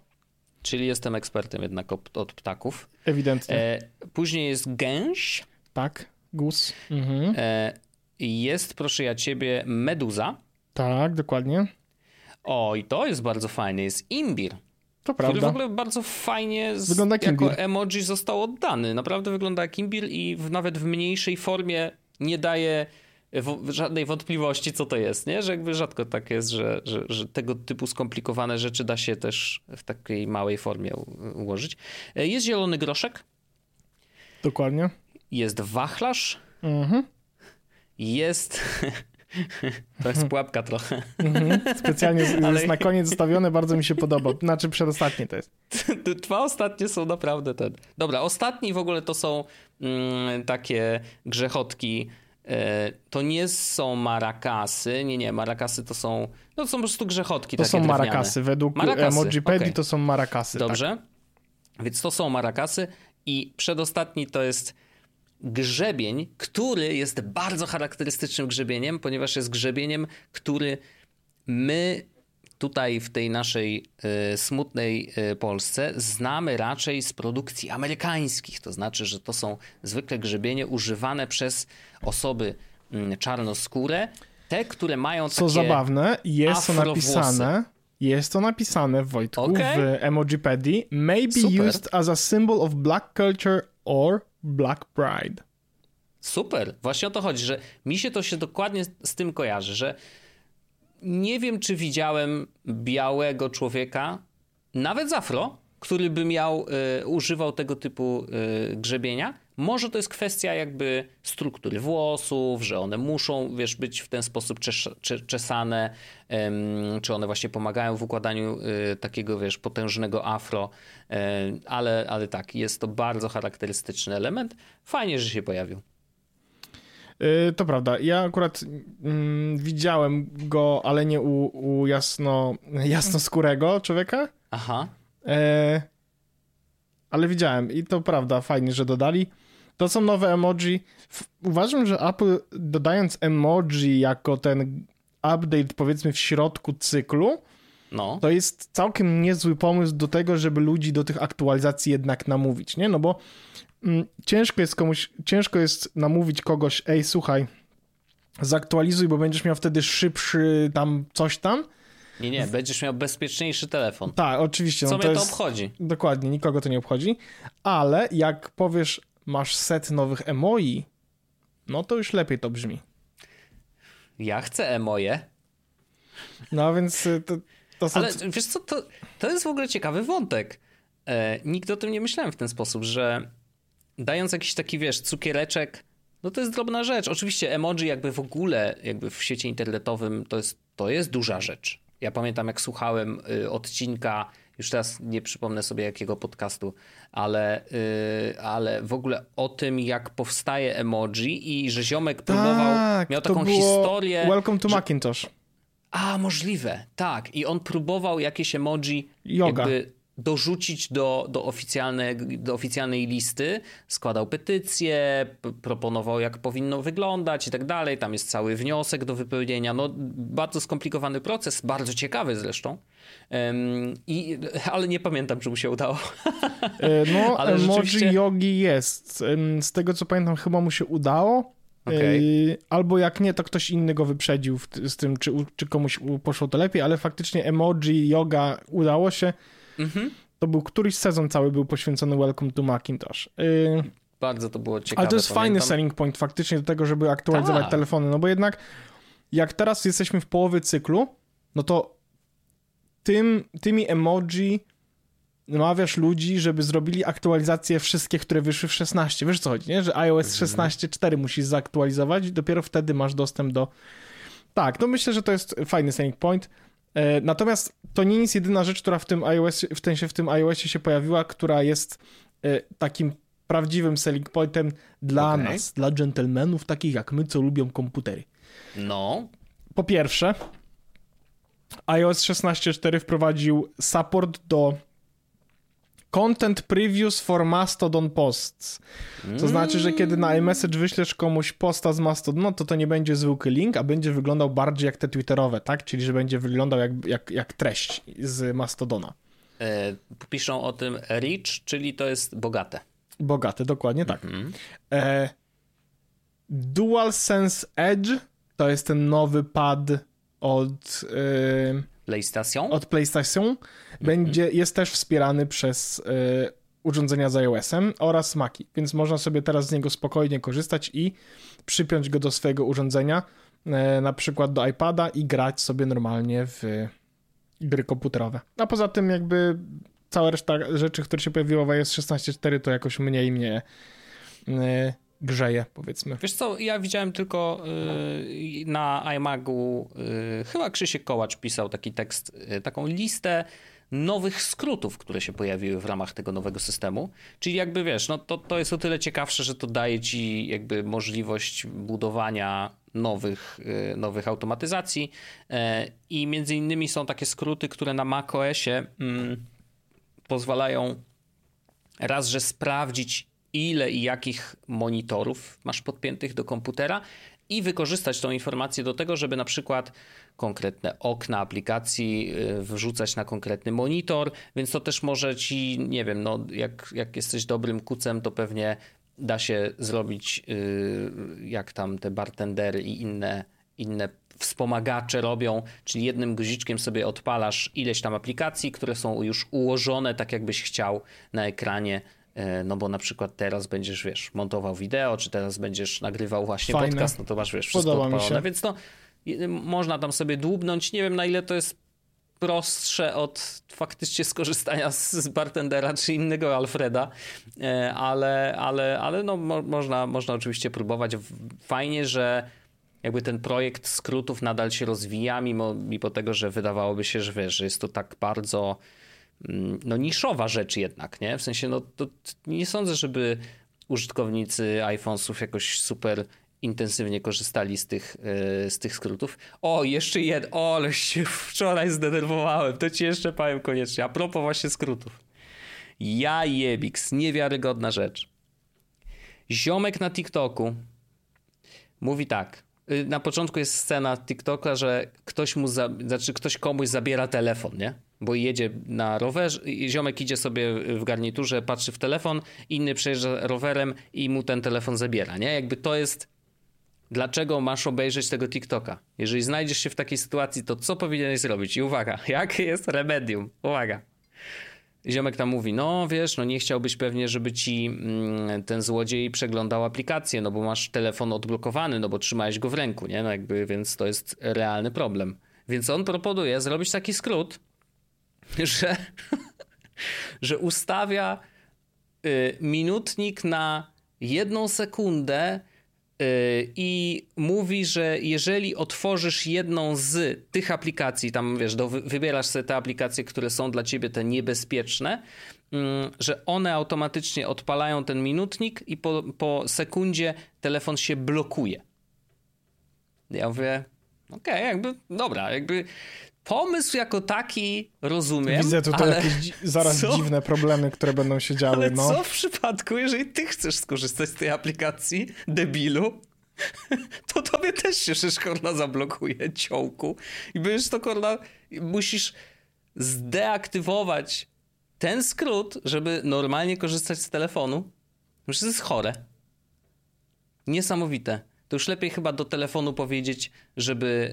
Czyli jestem ekspertem jednak od, od ptaków. Ewidentnie. E, później jest gęś. Tak, gus. Mhm. E, jest, proszę ja ciebie, meduza. Tak, dokładnie. O, i to jest bardzo fajne, jest imbir. To prawda. Który w ogóle bardzo fajnie z, jak jako imbir. Emoji został oddany. Naprawdę wygląda jak imbir i w, nawet w mniejszej formie nie daje w, żadnej wątpliwości, co to jest, nie? Że jakby rzadko tak jest, że, że, że tego typu skomplikowane rzeczy da się też w takiej małej formie u, ułożyć. Jest zielony groszek. Dokładnie. Jest wachlarz. Mhm. Jest... To jest pułapka trochę. Mm-hmm. Specjalnie jest ale... na koniec zostawione, bardzo mi się podoba. Znaczy przedostatnie to jest. Dwa ostatnie są naprawdę ten. Dobra, ostatni w ogóle to są mm, takie grzechotki. E, to nie są marakasy. Nie, nie, marakasy to są... No to są po prostu grzechotki to takie To są drewniane. marakasy. Według marakasy. Emojipedii okay. to są marakasy. Dobrze. Tak. Więc to są marakasy i przedostatni to jest... grzebień, który jest bardzo charakterystycznym grzebieniem, ponieważ jest grzebieniem, który my tutaj w tej naszej y, smutnej y, Polsce znamy raczej z produkcji amerykańskich. To znaczy, że to są zwykle grzebienie używane przez osoby y, czarnoskóre, te, które mają takie... Co zabawne, jest to napisane... Jest to napisane, Wojtku, okay. w Emojipedii. May be Super. used as a symbol of black culture or Black Pride. Super, właśnie o to chodzi, że mi się to się dokładnie z tym kojarzy, że nie wiem, czy widziałem białego człowieka, nawet z afro, który by miał, y, używał tego typu y, grzebienia. Może to jest kwestia jakby struktury włosów, że one muszą, wiesz, być w ten sposób czes- cze- czesane, ym, czy one właśnie pomagają w układaniu y, takiego, wiesz, potężnego afro, y, ale, ale tak, jest to bardzo charakterystyczny element. Fajnie, że się pojawił. Yy, to prawda, ja akurat mm, widziałem go, ale nie u, u jasno, jasnoskórego człowieka. Aha. Yy, ale widziałem i to prawda, fajnie, że dodali. To są nowe emoji. Uważam, że Apple dodając emoji jako ten update powiedzmy w środku cyklu, no. to jest całkiem niezły pomysł do tego, żeby ludzi do tych aktualizacji jednak namówić, nie? No bo mm, ciężko jest komuś, ciężko jest namówić kogoś, ej słuchaj, zaktualizuj, bo będziesz miał wtedy szybszy tam coś tam. Nie, nie, będziesz miał bezpieczniejszy telefon. Tak, oczywiście. No, co to mnie to jest... obchodzi? Dokładnie, nikogo to nie obchodzi, ale jak powiesz, masz set nowych emoji, no to już lepiej to brzmi. Ja chcę emoje. No więc to, to są... Ale wiesz co, to, to jest w ogóle ciekawy wątek. E, nigdy o tym nie myślałem w ten sposób, że dając jakiś taki, wiesz, cukiereczek, no to jest drobna rzecz. Oczywiście emoji jakby w ogóle, jakby w świecie internetowym to jest, to jest duża rzecz. Ja pamiętam, jak słuchałem y, odcinka, już teraz nie przypomnę sobie jakiego podcastu, ale, y, ale w ogóle o tym, jak powstaje emoji i że ziomek próbował, tak, miał taką historię... Welcome to Macintosh. Że... A, możliwe, tak. I on próbował jakieś emoji Yoga. jakby dorzucić do, do, oficjalne, do oficjalnej listy, składał petycję, p- proponował, jak powinno wyglądać i tak dalej. Tam jest cały wniosek do wypełnienia. No, bardzo skomplikowany proces, bardzo ciekawy zresztą. Um, i, ale nie pamiętam, czy mu się udało. No, ale emoji rzeczywiście... jogi jest. Z tego, co pamiętam, chyba mu się udało. Okay. Albo jak nie, to ktoś inny go wyprzedził w t- z tym, czy, czy komuś poszło to lepiej, ale faktycznie emoji, yoga udało się. Mm-hmm. To był któryś sezon cały był poświęcony Welcome to Macintosh. Y- Bardzo to było ciekawe. Ale to jest pamiętam. fajny selling point faktycznie do tego, żeby aktualizować Ta. telefony, no bo jednak jak teraz jesteśmy w połowie cyklu, no to tym, tymi emoji namawiasz ludzi, żeby zrobili aktualizacje wszystkie, które wyszły w szesnaście. Wiesz, co chodzi, nie? Że iOS szesnaście cztery musisz zaktualizować i dopiero wtedy masz dostęp do... Tak, no myślę, że to jest fajny selling point. E, natomiast to nie jest jedyna rzecz, która w tym iOS, w ten się w tym iOSie się pojawiła, która jest e, takim prawdziwym selling pointem dla okay. nas, dla dżentelmenów takich jak my, co lubią komputery. No. Po pierwsze, iOS szesnaście cztery wprowadził support do Content Previews for Mastodon Posts. To znaczy, że kiedy na iMessage wyślesz komuś posta z Mastodon, to to nie będzie zwykły link, a będzie wyglądał bardziej jak te twitterowe, tak? Czyli, że będzie wyglądał jak, jak, jak treść z Mastodona. E, piszą o tym rich, czyli to jest bogate. Bogate, dokładnie tak. Mm-hmm. E, DualSense Edge to jest ten nowy pad od... E, PlayStation? Od PlayStation. Będzie, mm-hmm. jest też wspierany przez y, urządzenia z iOS-em oraz Maci, więc można sobie teraz z niego spokojnie korzystać i przypiąć go do swojego urządzenia, y, na przykład do iPada i grać sobie normalnie w y, gry komputerowe. A poza tym jakby cała reszta rzeczy, które się pojawiło w iOS szesnaście cztery, to jakoś mniej mnie y, grzeje, powiedzmy. Wiesz co, ja widziałem tylko yy, na iMagu, yy, chyba Krzysiek Kołacz pisał taki tekst, yy, taką listę nowych skrótów, które się pojawiły w ramach tego nowego systemu. Czyli jakby wiesz, no to, to jest o tyle ciekawsze, że to daje ci jakby możliwość budowania nowych, yy, nowych automatyzacji yy, i między innymi są takie skróty, które na macOSie yy, pozwalają raz, że sprawdzić ile i jakich monitorów masz podpiętych do komputera i wykorzystać tą informację do tego, żeby na przykład konkretne okna aplikacji wrzucać na konkretny monitor, więc to też może ci, nie wiem, no jak, jak jesteś dobrym kucem, to pewnie da się zrobić, yy, jak tam te bartendery i inne, inne wspomagacze robią, czyli jednym guziczkiem sobie odpalasz ileś tam aplikacji, które są już ułożone tak jakbyś chciał na ekranie. No bo na przykład teraz będziesz, wiesz, montował wideo, czy teraz będziesz nagrywał właśnie Fajne. podcast, no to masz, wiesz, wszystko odpalone. Więc no, można tam sobie dłubnąć. Nie wiem, na ile to jest prostsze od faktycznie skorzystania z, z bartendera, czy innego Alfreda, ale, ale, ale no mo- można, można oczywiście próbować. Fajnie, że jakby ten projekt skrótów nadal się rozwija, mimo, mimo tego, że wydawałoby się, że wiesz, że jest to tak bardzo... no niszowa rzecz jednak, nie? W sensie, no to nie sądzę, żeby użytkownicy iPhonesów jakoś super intensywnie korzystali z tych, yy, z tych skrótów. O, jeszcze jeden, o, ale się wczoraj zdenerwowałem, to ci jeszcze powiem koniecznie. A propos właśnie skrótów. Ja jebiks, niewiarygodna rzecz. Ziomek na TikToku mówi tak, yy, na początku jest scena TikToka, że ktoś mu, za, znaczy ktoś komuś zabiera telefon, nie? Bo jedzie na rowerze, ziomek idzie sobie w garniturze, patrzy w telefon, inny przejeżdża rowerem i mu ten telefon zabiera, nie? Jakby to jest, dlaczego masz obejrzeć tego TikToka? Jeżeli znajdziesz się w takiej sytuacji, to co powinieneś zrobić? I uwaga, jakie jest remedium? Uwaga. Ziomek tam mówi, no wiesz, no nie chciałbyś pewnie, żeby ci ten złodziej przeglądał aplikację, no bo masz telefon odblokowany, no bo trzymałeś go w ręku, nie? No jakby, więc to jest realny problem. Więc on proponuje zrobić taki skrót, Że, że ustawia y, minutnik na jedną sekundę y, i mówi, że jeżeli otworzysz jedną z tych aplikacji, tam wiesz, do, wybierasz sobie te aplikacje, które są dla ciebie te niebezpieczne, y, że one automatycznie odpalają ten minutnik i po, po sekundzie telefon się blokuje. Ja mówię, okej, okay, jakby, dobra, jakby... Pomysł jako taki rozumiem. Widzę tutaj ale... jakieś zaraz co? dziwne problemy, które będą się działy. Ale no. co w przypadku, jeżeli ty chcesz skorzystać z tej aplikacji, debilu, to tobie też się przecież korna zablokuje, ciołku. I będziesz to korna, musisz zdeaktywować ten skrót, żeby normalnie korzystać z telefonu. Myślę, że to jest chore. Niesamowite. to już lepiej chyba do telefonu powiedzieć, żeby,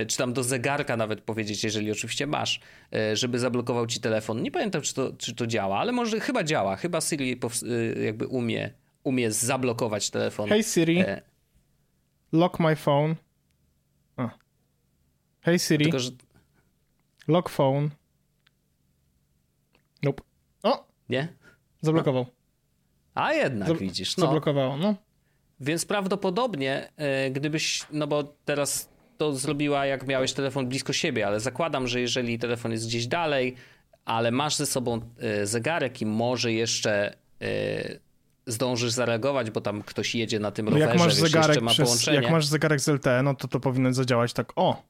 yy, czy tam do zegarka nawet powiedzieć, jeżeli oczywiście masz, yy, żeby zablokował ci telefon. Nie pamiętam, czy to, czy to działa, ale może chyba działa. Chyba Siri powst- yy, jakby umie, umie zablokować telefon. Hey Siri, yy. lock my phone. A. Hey Siri, tylko, że... lock phone. Nope. O! Nie? Zablokował. A jednak Zabl- widzisz. No. Zablokowało, no. Więc prawdopodobnie, gdybyś, no bo teraz to zrobiła, jak miałeś telefon blisko siebie, ale zakładam, że jeżeli telefon jest gdzieś dalej, ale masz ze sobą zegarek i może jeszcze zdążysz zareagować, bo tam ktoś jedzie na tym rowerze, jak masz wiesz, zegarek jeszcze ma przez, połączenie. Jak masz zegarek z L T E, no to to powinno zadziałać tak o.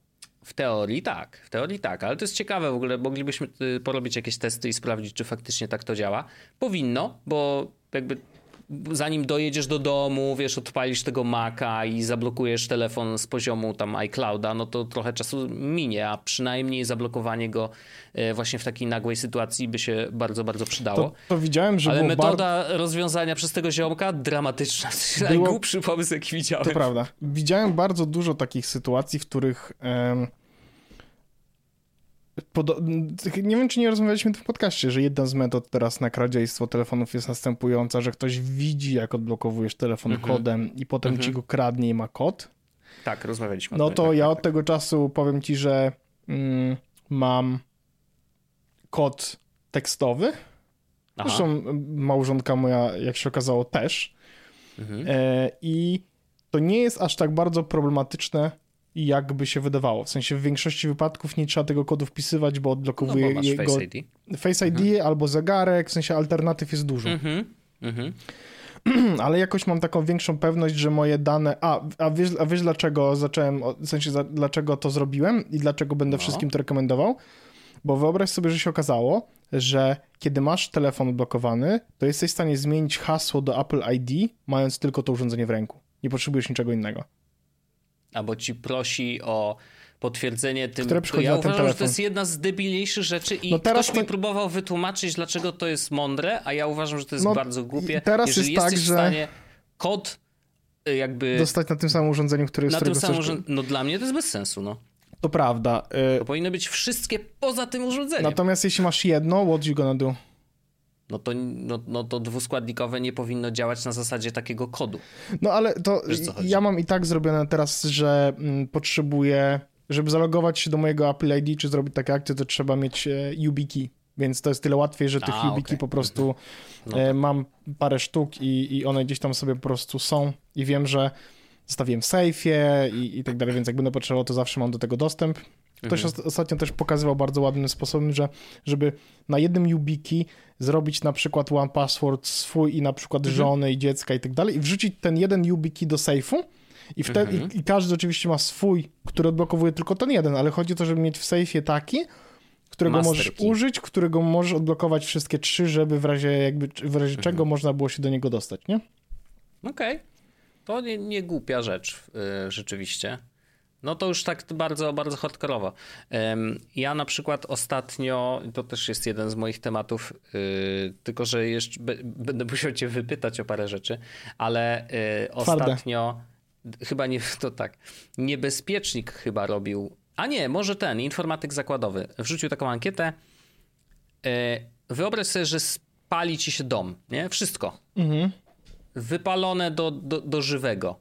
W teorii tak, w teorii tak, ale to jest ciekawe w ogóle, moglibyśmy porobić jakieś testy i sprawdzić, czy faktycznie tak to działa. Powinno, bo jakby... zanim dojedziesz do domu, wiesz, odpalisz tego Maca i zablokujesz telefon z poziomu tam iClouda, no to trochę czasu minie, a przynajmniej zablokowanie go właśnie w takiej nagłej sytuacji by się bardzo, bardzo przydało. To, to widziałem, że ale metoda bar... rozwiązania przez tego ziomka dramatyczna. Było... Najgłupszy pomysł, jaki widziałem. To prawda. Widziałem bardzo dużo takich sytuacji, w których... Um... Pod... Nie wiem, czy nie rozmawialiśmy tu w podcaście, że jedna z metod teraz na kradziejstwo telefonów jest następująca, że ktoś widzi, jak odblokowujesz telefon mm-hmm. kodem i potem mm-hmm. ci go kradnie i ma kod. Tak, rozmawialiśmy. No o tym, to tak, ja tak, od tak. tego czasu powiem ci, że mm, mam kod tekstowy. Aha. Zresztą małżonka moja, jak się okazało, też. Mm-hmm. E, I to nie jest aż tak bardzo problematyczne, jakby się wydawało. W sensie w większości wypadków nie trzeba tego kodu wpisywać, bo odblokowuje no, bo jego... Face I D. Face I D mhm. albo zegarek, w sensie alternatyw jest dużo. Mhm. Mhm. Ale jakoś mam taką większą pewność, że moje dane... A, a, wiesz, a wiesz dlaczego zacząłem, w sensie za, dlaczego to zrobiłem i dlaczego będę no. wszystkim to rekomendował? Bo wyobraź sobie, że się okazało, że kiedy masz telefon odblokowany, to jesteś w stanie zmienić hasło do Apple I D, mając tylko to urządzenie w ręku. Nie potrzebujesz niczego innego. Albo ci prosi o potwierdzenie tym, które przychodzi ja na ten uważam, telefon. Że to jest jedna z debilniejszych rzeczy i no teraz ktoś mi to... próbował wytłumaczyć, dlaczego to jest mądre, a ja uważam, że to jest no, bardzo głupie. Teraz jeżeli jest jesteś tak, że... w stanie kod jakby... dostać na tym samym urządzeniu, które jest... Na tym samym urządzeniu. No dla mnie to jest bez sensu, no. To prawda. Y... To powinny być wszystkie poza tym urządzeniem. Natomiast jeśli masz jedno, what you gonna do? No to, no, no to dwuskładnikowe nie powinno działać na zasadzie takiego kodu. No ale to ja mam i tak zrobione teraz, że m, potrzebuję, żeby zalogować się do mojego Apple I D, czy zrobić takie akcje, to trzeba mieć e, YubiKey, więc to jest tyle łatwiej, że tych YubiKey okay. po prostu no e, tak. mam parę sztuk i, i one gdzieś tam sobie po prostu są i wiem, że zostawiłem w sejfie i, i tak dalej, więc jak będę potrzebował, to zawsze mam do tego dostęp. Ktoś mhm. ostatnio też pokazywał bardzo ładnym sposobem, że żeby na jednym YubiKey zrobić na przykład one password swój i na przykład mhm. żony i dziecka i tak dalej i wrzucić ten jeden YubiKey do sejfu i, wtedy, mhm. i, i każdy oczywiście ma swój, który odblokowuje tylko ten jeden, ale chodzi o to, żeby mieć w sejfie taki, którego Master możesz key. użyć, którego możesz odblokować wszystkie trzy, żeby w razie, jakby, w razie mhm. czego można było się do niego dostać, nie? Okej. Okay. To nie, nie głupia rzecz yy, rzeczywiście. No to już tak bardzo, bardzo hardkorowo. Ja na przykład ostatnio, to też jest jeden z moich tematów, tylko że jeszcze będę musiał cię wypytać o parę rzeczy, ale ostatnio Twarde. chyba nie, to tak, niebezpiecznik chyba robił, a nie, może ten, informatyk zakładowy, wrzucił taką ankietę. Wyobraź sobie, że spali ci się dom, nie? Wszystko. Mhm. Wypalone do, do, do żywego.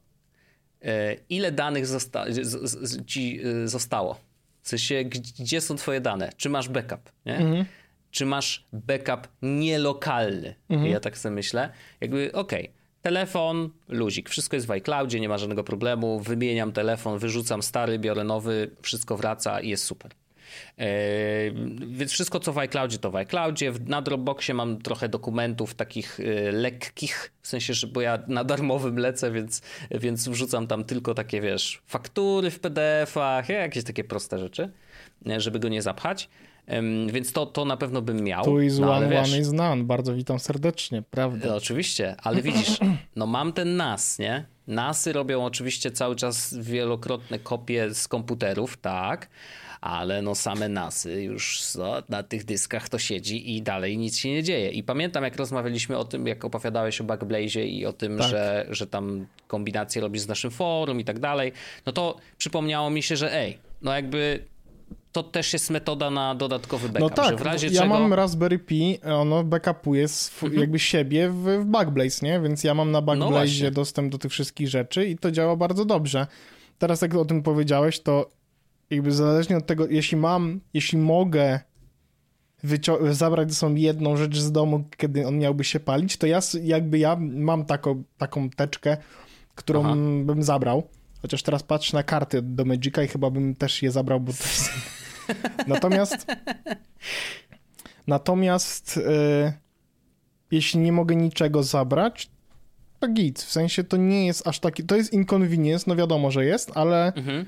Ile danych zosta- z- z- ci zostało? W sensie, gdzie są twoje dane? Czy masz backup? Nie? Mhm. Czy masz backup nielokalny? Mhm. Ja tak sobie myślę. Jakby, okej, okay. Telefon, luzik, wszystko jest w iCloudzie, nie ma żadnego problemu, wymieniam telefon, wyrzucam stary, biorę nowy, wszystko wraca i jest super. Yy, więc wszystko, co w iCloudzie, to w iCloudzie. Na Dropboxie mam trochę dokumentów takich yy, lekkich, w sensie, że bo ja na darmowym lecę, więc, więc wrzucam tam tylko takie, wiesz, faktury w P D F-ach, jakieś takie proste rzeczy, żeby go nie zapchać. Yy, więc to, to na pewno bym miał. Tu is no, one, wiesz, one is none. Bardzo witam serdecznie, prawda? No, oczywiście, ale widzisz, no mam ten N A S, nie? N A S-y robią oczywiście cały czas wielokrotne kopie z komputerów, tak? ale no same nasy już no, na tych dyskach to siedzi i dalej nic się nie dzieje. I pamiętam, jak rozmawialiśmy o tym, jak opowiadałeś o Backblaze i o tym, tak. że, że tam kombinacje robisz z naszym forum i tak dalej, no to przypomniało mi się, że ej, no jakby... to też jest metoda na dodatkowy backup. No tak, w razie ja czego... mam Raspberry Pi, ono backupuje sw- mhm. jakby siebie w, w Backblaze, nie? Więc ja mam na Backblaze no dostęp do tych wszystkich rzeczy i to działa bardzo dobrze. Teraz jak o tym powiedziałeś, to jakby zależnie od tego, jeśli mam, jeśli mogę wycio- zabrać ze sobą jedną rzecz z domu, kiedy on miałby się palić, to ja jakby ja mam taką, taką teczkę, którą Aha. bym zabrał. Chociaż teraz patrzę na karty do Magica i chyba bym też je zabrał, bo to jest... Natomiast natomiast yy, jeśli nie mogę niczego zabrać, to git. W sensie to nie jest aż taki... To jest inconvenience, no wiadomo, że jest, ale mhm.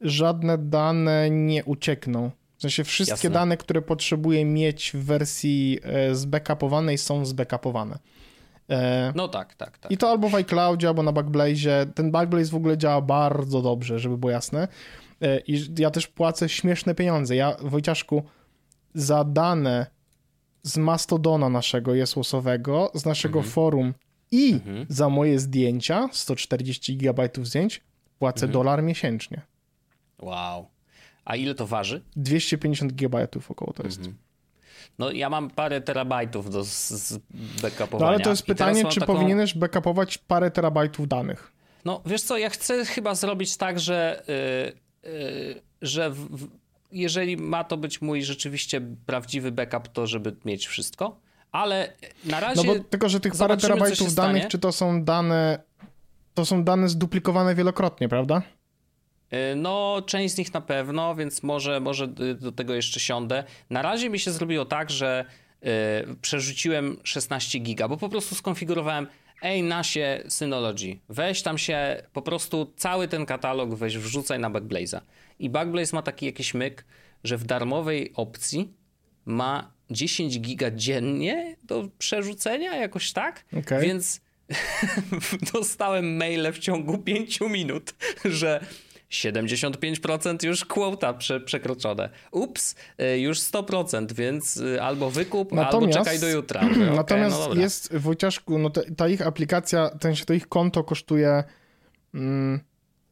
żadne dane nie uciekną. W sensie wszystkie Jasne. dane, które potrzebuję mieć w wersji yy, zbackupowanej, są zbackupowane. No tak, tak, tak. I to albo w iCloudzie, albo na Backblaze. Ten Backblaze w ogóle działa bardzo dobrze, żeby było jasne. I ja też płacę śmieszne pieniądze. Ja, Wojciaszku, za dane z Mastodona naszego jesłosowego, z naszego mhm. forum i mhm. za moje zdjęcia, sto czterdzieści gigabajtów zdjęć, płacę mhm. dolar miesięcznie. Wow. A ile to waży? dwieście pięćdziesiąt gigabajtów około to jest. Mhm. No ja mam parę terabajtów do backupowania. No ale to jest pytanie, czy taką... powinieneś backupować parę terabajtów danych? No wiesz co, ja chcę chyba zrobić tak, że, yy, yy, że w, jeżeli ma to być mój rzeczywiście prawdziwy backup, to żeby mieć wszystko, ale na razie... No bo tylko, że tych parę terabajtów danych, stanie. Czy to są dane, to są dane zduplikowane wielokrotnie, prawda? No, część z nich na pewno, więc może, może do tego jeszcze siądę. Na razie mi się zrobiło tak, że yy, przerzuciłem szesnaście giga, bo po prostu skonfigurowałem ej, nasie Synology, weź tam się, po prostu cały ten katalog weź wrzucaj na Backblaze'a. I Backblaze ma taki jakiś myk, że w darmowej opcji ma dziesięć giga dziennie do przerzucenia, jakoś tak, okay. Więc dostałem maile w ciągu pięciu minut, że... siedemdziesiąt pięć procent już quota prze, przekroczone. Ups, już sto procent, więc albo wykup, natomiast, albo czekaj do jutra. Okay, natomiast no jest, Wojciaszku, no te, ta ich aplikacja, ten, to ich konto kosztuje mm,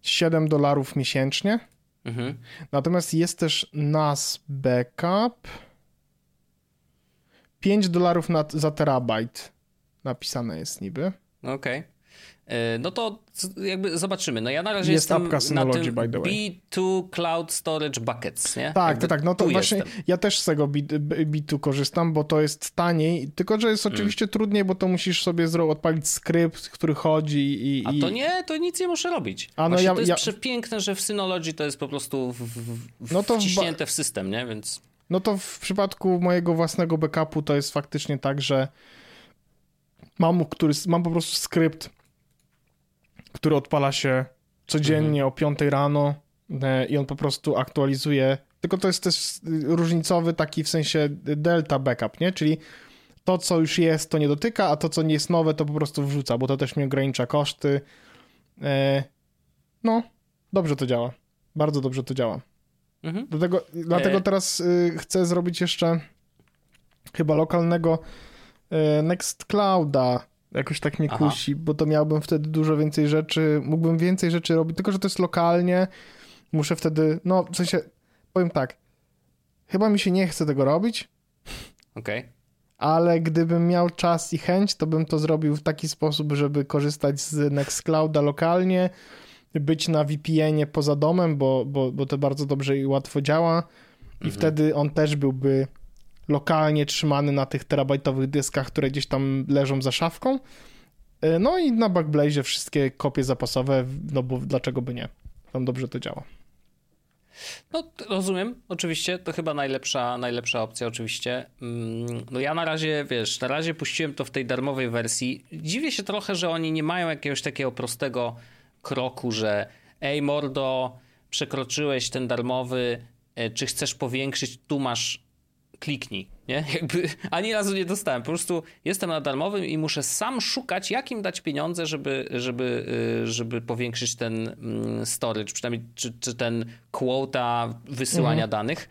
siedem dolarów miesięcznie. Mhm. Natomiast jest też N A S backup. pięć dolarów na, za terabajt napisane jest niby. Okej. Okay. No to jakby zobaczymy. No ja na razie jest jestem Synology, na tym by the way. B dwa Cloud Storage Buckets, nie? Tak, jakby tak. No to właśnie jestem. Ja też z tego B dwa korzystam, bo to jest taniej, tylko że jest oczywiście mm. trudniej, bo to musisz sobie odpalić skrypt, który chodzi i... i... A to nie, to nic nie muszę robić. A no właśnie ja, to jest ja... przepiękne, że w Synology to jest po prostu w, w, w no to wciśnięte w, ba... w system, nie? Więc... No to w przypadku mojego własnego backupu to jest faktycznie tak, że mam, który, mam po prostu skrypt, który odpala się codziennie mhm. o piątej rano i on po prostu aktualizuje. Tylko to jest też różnicowy taki w sensie delta backup, nie? Czyli to, co już jest, to nie dotyka, a to, co nie jest nowe, to po prostu wrzuca, bo to też mi ogranicza koszty. No, dobrze to działa. Bardzo dobrze to działa. Mhm. Dlatego, dlatego e... teraz chcę zrobić jeszcze chyba lokalnego Nextclouda. Jakoś tak mnie kusi, Aha. bo to miałbym wtedy dużo więcej rzeczy, mógłbym więcej rzeczy robić, tylko że to jest lokalnie, muszę wtedy, no w sensie, powiem tak, chyba mi się nie chce tego robić, okay. ale gdybym miał czas i chęć, to bym to zrobił w taki sposób, żeby korzystać z Nextclouda lokalnie, być na V P N-ie poza domem, bo, bo, bo to bardzo dobrze i łatwo działa mhm. i wtedy on też byłby... lokalnie trzymany na tych terabajtowych dyskach, które gdzieś tam leżą za szafką. No i na Backblaze wszystkie kopie zapasowe, no bo dlaczego by nie? Tam dobrze to działa. No rozumiem, oczywiście, to chyba najlepsza, najlepsza opcja oczywiście. No ja na razie, wiesz, na razie puściłem to w tej darmowej wersji. Dziwię się trochę, że oni nie mają jakiegoś takiego prostego kroku, że ej mordo, przekroczyłeś ten darmowy, czy chcesz powiększyć, tu masz kliknij, nie? Jakby ani razu nie dostałem, po prostu jestem na darmowym i muszę sam szukać, jak im dać pieniądze, żeby, żeby, żeby powiększyć ten storage, przynajmniej czy, czy ten quota wysyłania mhm. danych.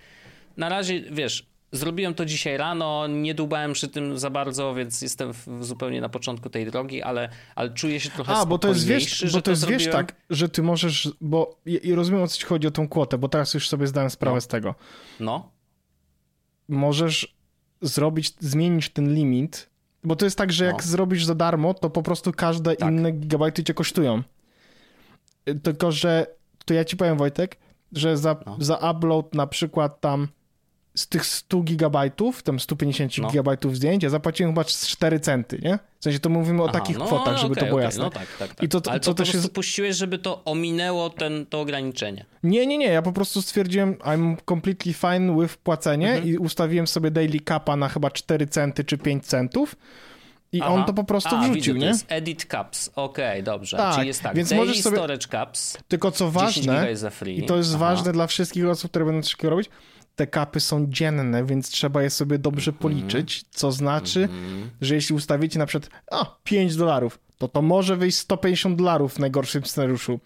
Na razie, wiesz, zrobiłem to dzisiaj rano, nie dłubałem przy tym za bardzo, więc jestem w, zupełnie na początku tej drogi, ale, ale czuję się trochę spokojniejszy. A, bo to jest, wiesz, bo to to jest wiesz tak, że ty możesz, bo i rozumiem, o co ci chodzi o tą kwotę, bo teraz już sobie zdałem sprawę no. z tego. No. Możesz zrobić, zmienić ten limit, bo to jest tak, że jak no. zrobisz za darmo, to po prostu każde tak. inne gigabajty cię kosztują. Tylko, że to ja ci powiem, Wojtek, że za, no. za upload na przykład tam z tych sto gigabajtów, tam sto pięćdziesiąt no. gigabajtów zdjęć, ja zapłaciłem chyba cztery centy, nie? W sensie to mówimy o Aha, takich no, kwotach, żeby okay, to było okay, jasne. No tak, tak, tak. I to, to, ale to, to po też prostu jest... puściłeś, żeby to ominęło ten, to ograniczenie. Nie, nie, nie, ja po prostu stwierdziłem I'm completely fine with płacenie mhm. i ustawiłem sobie daily capa na chyba cztery centy czy pięć centów i Aha. on to po prostu A, wrzucił, widzę, nie? To jest edit caps, okej, okay, dobrze. Tak, czyli jest tak, więc daily możesz sobie... storage caps, tylko co ważne, jest za free. I to jest Aha. ważne dla wszystkich osób, które będą coś robić, te kapy są dzienne, więc trzeba je sobie dobrze policzyć, co znaczy, mm-hmm. że jeśli ustawicie na przykład o, pięć dolarów, to to może wyjść sto pięćdziesiąt dolarów w najgorszym scenariuszu.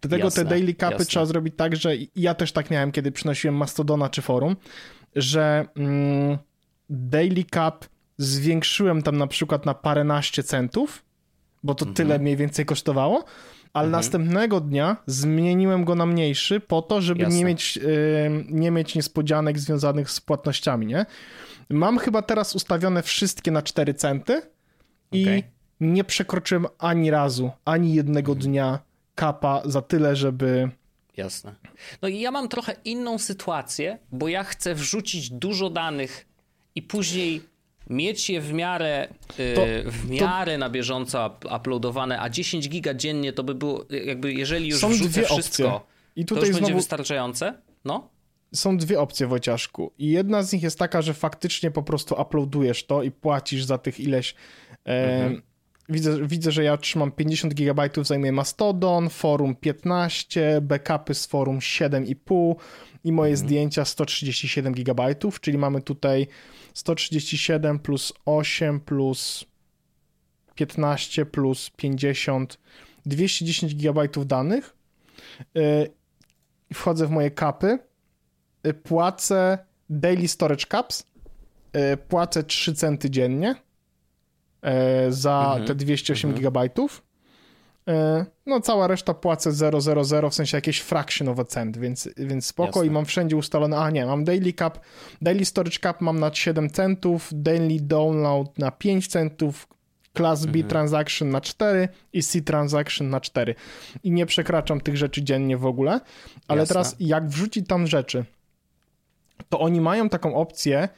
Dlatego jasne, te daily kapy jasne. trzeba zrobić tak, że ja też tak miałem, kiedy przynosiłem Mastodona czy forum, że mm, daily cap zwiększyłem tam na przykład na paręnaście centów, bo to mm-hmm. tyle mniej więcej kosztowało, ale mhm. następnego dnia zmieniłem go na mniejszy po to, żeby nie mieć, yy, nie mieć niespodzianek związanych z płatnościami, nie? Mam chyba teraz ustawione wszystkie na cztery centy i okay. nie przekroczyłem ani razu, ani jednego mhm. dnia kapa za tyle, żeby... Jasne. No i ja mam trochę inną sytuację, bo ja chcę wrzucić dużo danych i później... mieć je w miarę, yy, to, w miarę to... na bieżąco uploadowane, a dziesięć giga dziennie to by było, jakby jeżeli już są wrzucę wszystko, i tutaj to już znowu... będzie wystarczające? No? Są dwie opcje, Wojciaszku. I jedna z nich jest taka, że faktycznie po prostu uploadujesz to i płacisz za tych ileś... Yy, mhm. widzę, widzę, że ja trzymam pięćdziesiąt gigabajtów, zajmuje Mastodon, forum piętnaście, backupy z forum siedem i pół i moje mhm. zdjęcia sto trzydzieści siedem gigabajtów, czyli mamy tutaj sto trzydzieści siedem plus osiem plus piętnaście plus pięćdziesiąt, dwieście dziesięć gigabajtów danych. Wchodzę w moje kapy, płacę daily storage caps, płacę trzy centy dziennie za mhm. te dwieście osiem mhm. gigabajtów. No cała reszta płacę zero zero zero, w sensie jakieś fractionowe cent, więc, więc spoko. Jasne. I mam wszędzie ustalone, a nie, mam daily cap, daily storage cap mam na siedem centów, daily download na pięć centów, class B mhm. transaction na cztery i C transaction na cztery i nie przekraczam tych rzeczy dziennie w ogóle, ale Jasne. teraz jak wrzucić tam rzeczy, to oni mają taką opcję,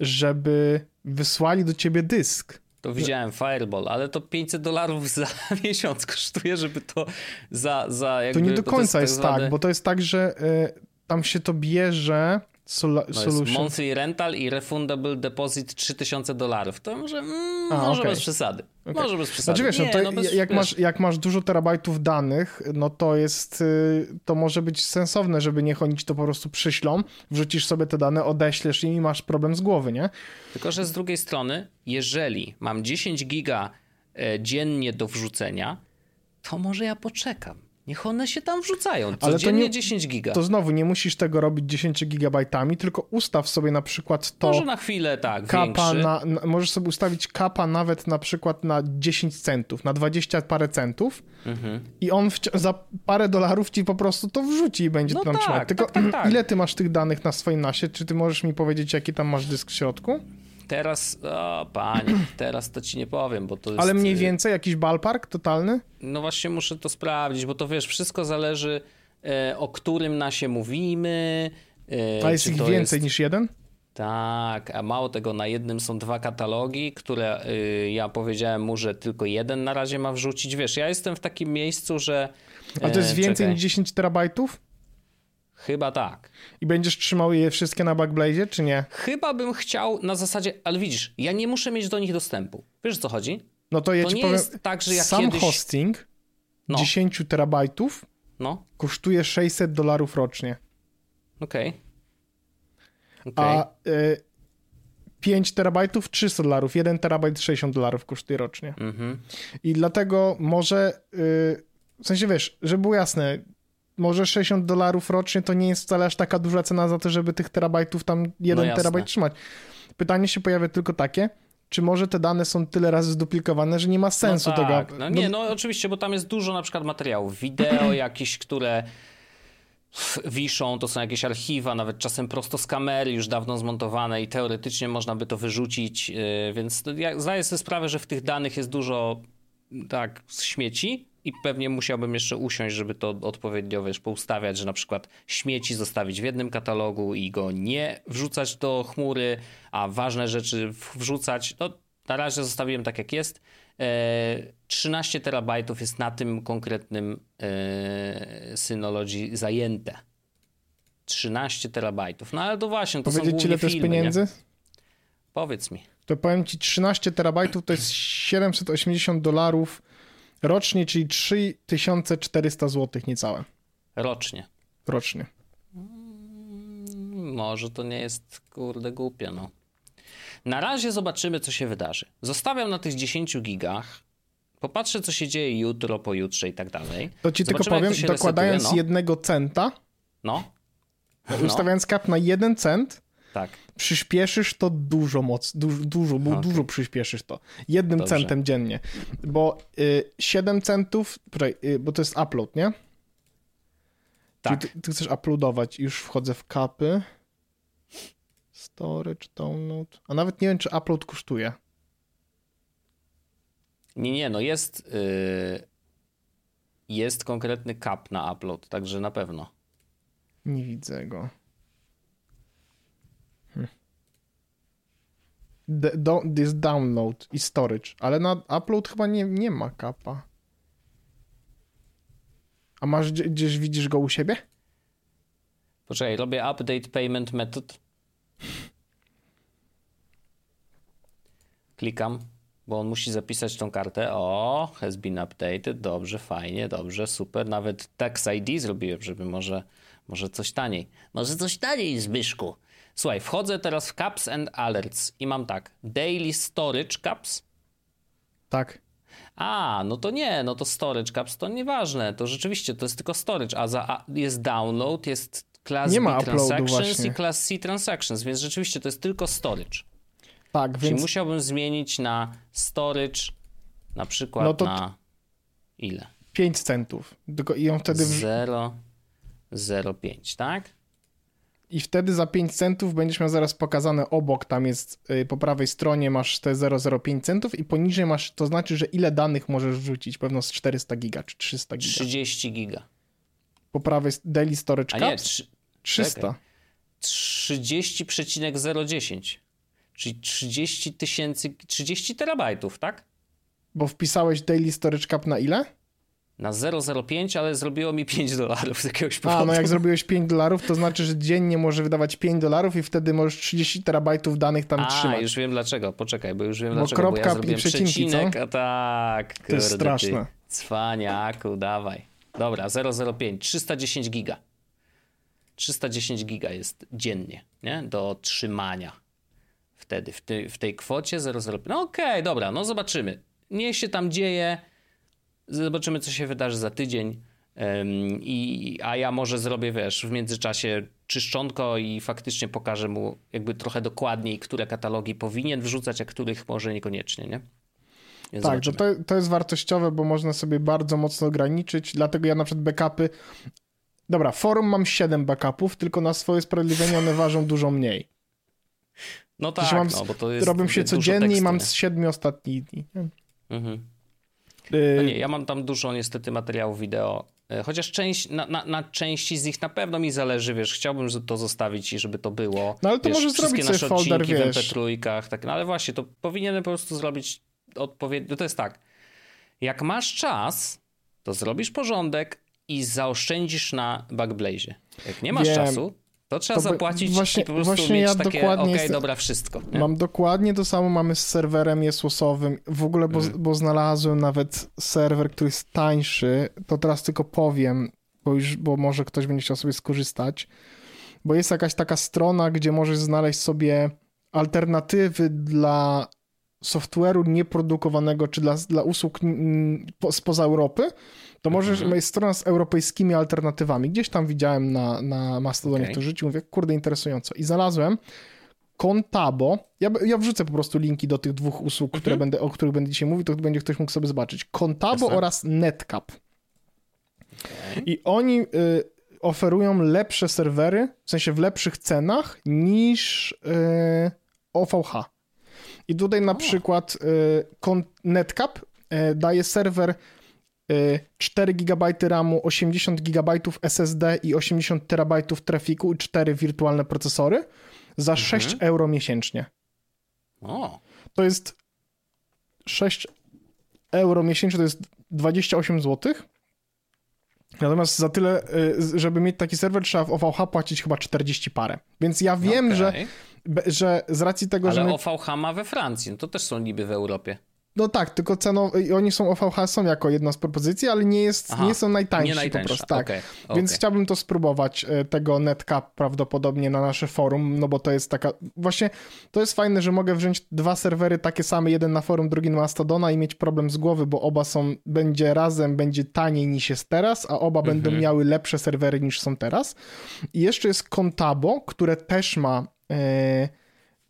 żeby wysłali do ciebie dysk. To widziałem Fireball, ale to pięćset dolarów za miesiąc kosztuje, żeby to za... za jakby, to nie do końca to jest, jest tak, zwane... bo to jest tak, że y, tam się to bierze sol- no solution. Monthly rental i refundable deposit trzy tysiące dolarów. To może, mm, A, może okay. bez przesady. Okay. Może bez przesady. Znaczy wiesz, nie, no to no bez, jak, wiesz... Masz, jak masz dużo terabajtów danych, no to jest, y, to może być sensowne, żeby niech oni ci to po prostu przyślą, wrzucisz sobie te dane, odeślesz im i masz problem z głowy, nie? Tylko, że z drugiej strony, jeżeli mam dziesięć giga y, dziennie do wrzucenia, to może ja poczekam. Niech one się tam wrzucają. Codziennie nie, dziesięć giga. To znowu nie musisz tego robić dziesięcioma gigabajtami, tylko ustaw sobie na przykład to... Może na chwilę, tak, kapa na, na, możesz sobie ustawić kapa nawet na przykład na dziesięć centów, na dwadzieścia parę centów mhm. i on wci- za parę dolarów ci po prostu to wrzuci i będzie no to tam tak, trzymać. Tylko tak, tak, tak. ile ty masz tych danych na swoim nasie? Czy ty możesz mi powiedzieć, jaki tam masz dysk w środku? Teraz, o panie, teraz to ci nie powiem, bo to jest... Ale mniej więcej jakiś ballpark totalny? No właśnie muszę to sprawdzić, bo to wiesz, wszystko zależy e, o którym nasie mówimy. E, a jest ich więcej jest... niż jeden? Tak, a mało tego, na jednym są dwa katalogi, które y, ja powiedziałem mu, że tylko jeden na razie ma wrzucić. Wiesz, ja jestem w takim miejscu, że... E, a to jest więcej czekaj. niż dziesięć terabajtów? Chyba tak. I będziesz trzymał je wszystkie na Backblaze, czy nie? Chyba bym chciał na zasadzie, ale widzisz, ja nie muszę mieć do nich dostępu. Wiesz o co chodzi? No to ja to ci nie powiem, jest tak, że ja sam kiedyś... hosting no. dziesięć terabajtów no. kosztuje sześćset dolarów rocznie. Okej. Okay. Okay. A y, pięć terabajtów trzysta dolarów, jeden terabajt sześćdziesiąt dolarów kosztuje rocznie. Mhm. I dlatego może, yy, w sensie wiesz, żeby było jasne, może sześćdziesiąt dolarów rocznie to nie jest wcale aż taka duża cena za to, żeby tych terabajtów tam jeden no terabajt trzymać. Pytanie się pojawia tylko takie, czy może te dane są tyle razy zduplikowane, że nie ma sensu no tak. tego. No nie, no oczywiście, bo tam jest dużo na przykład materiałów, wideo jakichś, które wiszą, to są jakieś archiwa, nawet czasem prosto z kamery już dawno zmontowane i teoretycznie można by to wyrzucić, więc ja zdaję sobie sprawę, że w tych danych jest dużo tak śmieci i pewnie musiałbym jeszcze usiąść, żeby to odpowiednio wiesz, poustawiać, że na przykład śmieci zostawić w jednym katalogu i go nie wrzucać do chmury, a ważne rzeczy wrzucać. No, na razie zostawiłem tak jak jest. trzynaście terabajtów jest na tym konkretnym Synology zajęte. trzynaście terabajtów. No ale to właśnie, to są głównie filmy. Powiedzieć, ile to jest pieniędzy? Nie? Powiedz mi. To powiem ci, trzynaście terabajtów to jest siedemset osiemdziesiąt dolarów rocznie, czyli trzy tysiące czterysta złotych niecałe. Rocznie. Rocznie. Hmm, może to nie jest kurde głupie, no. Na razie zobaczymy, co się wydarzy. Zostawiam na tych dziesięciu gigach, popatrzę, co się dzieje jutro, pojutrze i tak dalej. To ci zobaczymy, tylko powiem, dokładając resetuje, no. jednego centa, no. No. ustawiając cap na jeden cent, tak. przyspieszysz to dużo moc, dużo, dużo, okay. dużo przyspieszysz to. Jednym Dobrze. centem dziennie, bo y, siedem centów, y, bo to jest upload, nie? Tak. Ty, ty chcesz uploadować, już wchodzę w capy. Storage, download. A nawet nie wiem, czy upload kosztuje. Nie, nie, no jest yy, jest konkretny cap na upload, także na pewno. Nie widzę go. Hm. D- do, jest download i storage, ale na upload chyba nie, nie ma capa. A masz gdzieś, widzisz go u siebie? Poczekaj, robię update payment method. Klikam, bo on musi zapisać tą kartę. O, has been updated. Dobrze, fajnie, dobrze, super. Nawet Tax I D zrobiłem, żeby może, może coś taniej. Może coś taniej, Zbyszku. Słuchaj, wchodzę teraz w Caps and Alerts i mam tak. Daily Storage Caps? Tak. A, no to nie, no to Storage Caps to nieważne. To rzeczywiście, to jest tylko storage. A za a jest download, jest Class nie B Transactions i Class C Transactions, więc rzeczywiście to jest tylko storage. Tak, Czyli więc... musiałbym zmienić na storage na przykład no to na ile? pięć centów. I ją wtedy... zero przecinek zero pięć, tak? I wtedy za pięć centów będziesz miał zaraz pokazane obok, tam jest po prawej stronie masz te zero przecinek zero pięć centów i poniżej masz, to znaczy, że ile danych możesz wrzucić, pewno z czterysta giga czy trzysta giga. trzydzieści giga. Po prawej daily storage A caps? Tr- trzysta. trzydzieści przecinek zero dziesięć. Czyli trzydzieści tysięcy, trzydzieści terabajtów, tak? Bo wpisałeś daily storage cap na ile? Na zero przecinek zero pięć, ale zrobiło mi pięć dolarów z jakiegoś powodu. A, no jak zrobiłeś pięć dolarów, to znaczy, że dziennie może wydawać pięć dolarów i wtedy możesz trzydzieści terabajtów danych tam a, trzymać. A, już wiem dlaczego, poczekaj, bo już wiem bo dlaczego, kropka, bo ja zrobiłem przecinek, co? A tak. Kurde, to jest straszne. Ty, cwaniaku, dawaj. Dobra, zero przecinek zero pięć, trzysta dziesięć giga. trzysta dziesięć giga jest dziennie, nie? Do trzymania. Wtedy w, ty, w tej kwocie zero przecinek zero pięć. No okej, okay, dobra, no zobaczymy. Niech się tam dzieje. Zobaczymy, co się wydarzy za tydzień. Um, i, a ja może zrobię, wiesz, w międzyczasie czyszczonko i faktycznie pokażę mu jakby trochę dokładniej, które katalogi powinien wrzucać, a których może niekoniecznie, nie? Więc tak, że to, to jest wartościowe, bo można sobie bardzo mocno ograniczyć. Dlatego ja na przykład backupy... Dobra, forum mam siedem backupów, tylko na swoje sprawiedliwienie one ważą dużo mniej. No tak, mam, no, bo to jest robię się codziennie tekstu, i mam nie? z siedmiu ostatnich dni. Mhm. No nie, ja mam tam dużo niestety materiałów wideo, chociaż część, na, na, na części z nich na pewno mi zależy, wiesz, chciałbym to zostawić i żeby to było. No ale to wiesz, możesz zrobić sobie folder, wiesz. Wszystkie nasze odcinki w em pe trzy, tak, no ale właśnie, to powinienem po prostu zrobić odpowiednio, to jest tak, jak masz czas, to zrobisz porządek i zaoszczędzisz na Backblaze. Jak nie masz Wiem. czasu... To trzeba to zapłacić właśnie, i po prostu właśnie mieć ja takie okej, okay, dobra, wszystko. Nie? Mam dokładnie to samo, mamy z serwerem jesłosowym. W ogóle, bo, mm. bo znalazłem nawet serwer, który jest tańszy, to teraz tylko powiem, bo, już, bo może ktoś będzie chciał sobie skorzystać, bo jest jakaś taka strona, gdzie możesz znaleźć sobie alternatywy dla software'u nieprodukowanego czy dla, dla usług po, spoza Europy, to możesz mhm. mieć stronę z europejskimi alternatywami. Gdzieś tam widziałem na, na Mastodonie okay. to życiu, mówię, kurde, interesująco. I znalazłem Contabo. Ja, ja wrzucę po prostu linki do tych dwóch usług, mhm. które będę, o których będę dzisiaj mówił, to będzie ktoś mógł sobie zobaczyć. Contabo Jasne. oraz Netcup. Okay. I oni... Y- oferują lepsze serwery, w sensie w lepszych cenach niż yy, O V H. I tutaj na o. przykład yy, Netcup yy, daje serwer yy, cztery giga RAM-u, osiemdziesiąt giga S S D i osiemdziesiąt terabajtów trafiku i cztery wirtualne procesory za mhm. sześć euro miesięcznie. O. To jest sześć euro miesięcznie, to jest dwadzieścia osiem złotych. Natomiast za tyle, żeby mieć taki serwer, trzeba w O V H płacić chyba czterdzieści parę. Więc ja wiem, okay. że, że z racji tego, ale że... Ale my... O V H ma we Francji, no to też są niby w Europie. No tak, tylko cenowo... Oni są O V H, są jako jedna z propozycji, ale nie, jest, Aha, nie są najtańsi nie najtańsza. po prostu. Tak. Okay, okay. Więc chciałbym to spróbować, tego Netcup prawdopodobnie na nasze forum, no bo to jest taka... Właśnie to jest fajne, że mogę wziąć dwa serwery takie same, jeden na forum, drugi na Mastodona i mieć problem z głowy, bo oba są, będzie razem, będzie taniej niż jest teraz, a oba mm-hmm. będą miały lepsze serwery niż są teraz. I jeszcze jest Contabo, które też ma yy,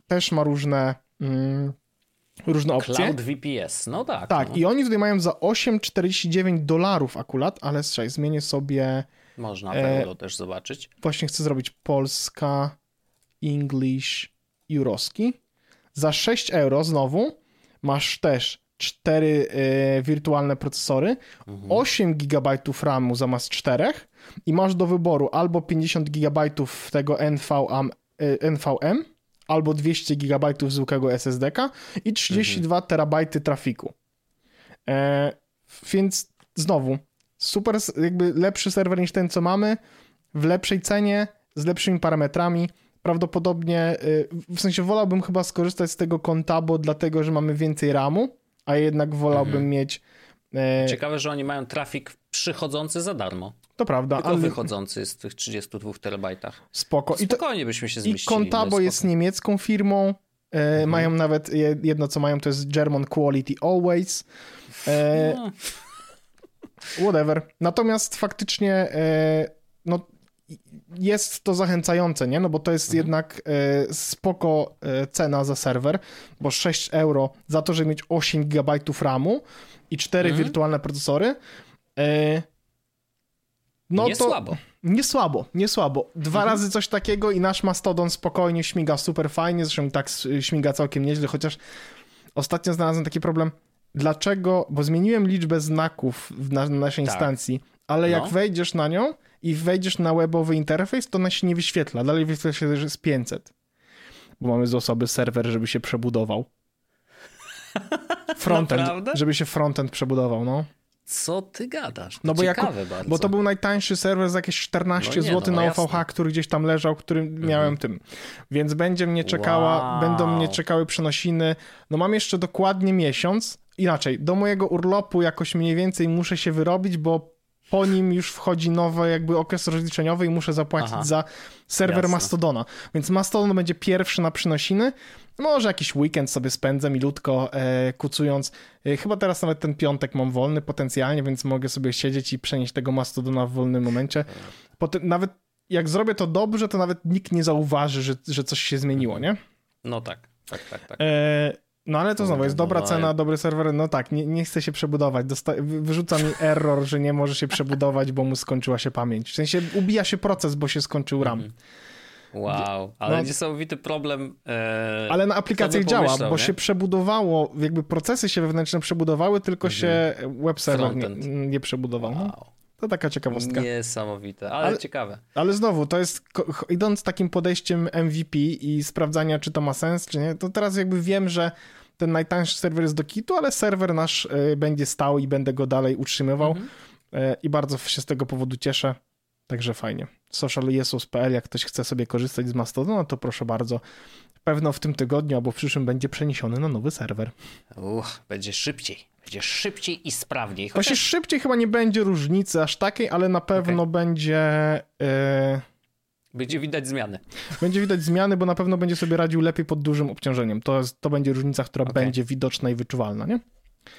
też ma różne... Yy, Różne opcje. Cloud V P S, no tak. Tak, no. I oni tutaj mają za osiem czterdzieści dziewięć dolarów akurat, ale słuchaj, zmienię sobie... Można e... euro też zobaczyć. Właśnie chcę zrobić Polska, English, Juroski. Za sześć euro znowu masz też cztery e, wirtualne procesory, mhm. osiem giga RAM-u zamiast cztery i masz do wyboru albo pięćdziesiąt giga tego N V M, albo dwieście giga zwykłego S S D ka i trzydzieści dwa terabajty trafiku. E, więc znowu, super, jakby lepszy serwer niż ten, co mamy, w lepszej cenie, z lepszymi parametrami. Prawdopodobnie, w sensie wolałbym chyba skorzystać z tego Contabo, dlatego, że mamy więcej ramu, a jednak wolałbym mhm. mieć... E... Ciekawe, że oni mają trafik przychodzący za darmo. To prawda. Tylko ale... wychodzący z tych trzydziestu dwóch terabajtach. Spoko. Spokojnie I to... byśmy się zmieścili. I Contabo jest niemiecką firmą. E, mhm. Mają nawet, jedno co mają to jest German Quality Always. E, no. Whatever. Natomiast faktycznie e, no, jest to zachęcające, nie? No bo to jest mhm. jednak e, spoko e, cena za serwer, bo sześć euro za to, żeby mieć osiem giga RAM-u i cztery mhm. wirtualne procesory. E, No nie to, słabo. Nie słabo, nie słabo. Dwa mhm. razy coś takiego i nasz Mastodon spokojnie śmiga super fajnie, zresztą tak śmiga całkiem nieźle, chociaż ostatnio znalazłem taki problem. Dlaczego? Bo zmieniłem liczbę znaków na naszej tak. instancji, ale no. jak wejdziesz na nią i wejdziesz na webowy interfejs, to ona się nie wyświetla. Dalej wyświetla się, że jest pięćset. Bo mamy z osoby serwer, żeby się przebudował. Frontend, Naprawdę? żeby się frontend przebudował, no. Co ty gadasz? To no bo ciekawe jako, bardzo. Bo to był najtańszy serwer za jakieś czternaście złotych no no, na O V H, jasne. który gdzieś tam leżał, który mhm. miałem tym. Więc będzie mnie czekała, wow. będą mnie czekały przenosiny. No mam jeszcze dokładnie miesiąc. Inaczej, do mojego urlopu jakoś mniej więcej muszę się wyrobić, bo po nim już wchodzi nowy jakby okres rozliczeniowy i muszę zapłacić Aha. za serwer jasne. Mastodona. Więc Mastodon będzie pierwszy na przynosiny. Może jakiś weekend sobie spędzę milutko e, kucując. E, chyba teraz nawet ten piątek mam wolny potencjalnie, więc mogę sobie siedzieć i przenieść tego Mastodona w wolnym momencie. Potem, nawet jak zrobię to dobrze, to nawet nikt nie zauważy, że, że coś się zmieniło, nie? No tak, tak, tak. tak. E, no ale to znowu jest dobra cena, dobry serwer. No tak, nie, nie chce się przebudować. Dosta- wyrzuca mi error, że nie może się przebudować, bo mu skończyła się pamięć. W sensie ubija się proces, bo się skończył RAM. Mhm. Wow, ale no, niesamowity problem. Yy, ale na aplikacjach działa, pomyślał, bo nie? się przebudowało, jakby procesy się wewnętrzne przebudowały, tylko mhm. się web serwer nie, nie przebudował. Wow. To taka ciekawostka. Niesamowite, ale, ale ciekawe. Ale znowu, to jest, idąc takim podejściem M V P i sprawdzania, czy to ma sens, czy nie, to teraz jakby wiem, że ten najtańszy serwer jest do kitu, ale serwer nasz będzie stał i będę go dalej utrzymywał mhm. i bardzo się z tego powodu cieszę. Także fajnie. social jesus kropka p l, jak ktoś chce sobie korzystać z Mastodona, to proszę bardzo. Pewno w tym tygodniu albo w przyszłym będzie przeniesiony na nowy serwer. Uch, będzie szybciej. Będzie szybciej i sprawniej. Chociaż... Właśnie szybciej chyba nie będzie różnicy aż takiej, ale na pewno okay. będzie... Yy... Będzie widać zmiany. Będzie widać zmiany, bo na pewno będzie sobie radził lepiej pod dużym obciążeniem. To, jest, to będzie różnica, która okay. będzie widoczna i wyczuwalna, nie?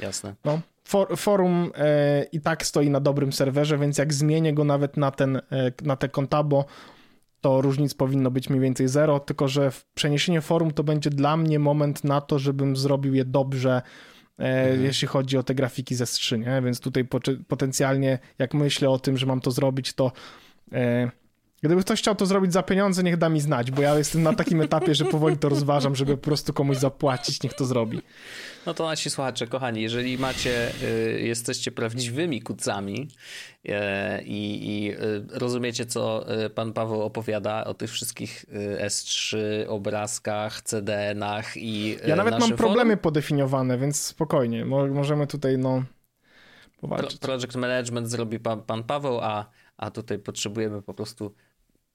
Jasne. No. For, forum e, i tak stoi na dobrym serwerze, więc jak zmienię go nawet na, ten, e, na te Contabo, to różnic powinno być mniej więcej zero, tylko że przeniesienie forum to będzie dla mnie moment na to, żebym zrobił je dobrze, mhm. jeśli chodzi o te grafiki ze strzy, nie? Więc tutaj po, potencjalnie, jak myślę o tym, że mam to zrobić, to e, gdyby ktoś chciał to zrobić za pieniądze, niech da mi znać, bo ja jestem na takim etapie, że powoli to rozważam, żeby po prostu komuś zapłacić, niech to zrobi. No to nasi słuchacze, kochani, jeżeli macie, y, jesteście prawdziwymi kucami y, i y, rozumiecie, co pan Paweł opowiada o tych wszystkich S trzy, obrazkach, C D N-ach i y, Ja nawet mam problemy forum? Podefiniowane, więc spokojnie, Mo- możemy tutaj no popatrzeć. Pro- project management zrobi pan, pan Paweł, a, a tutaj potrzebujemy po prostu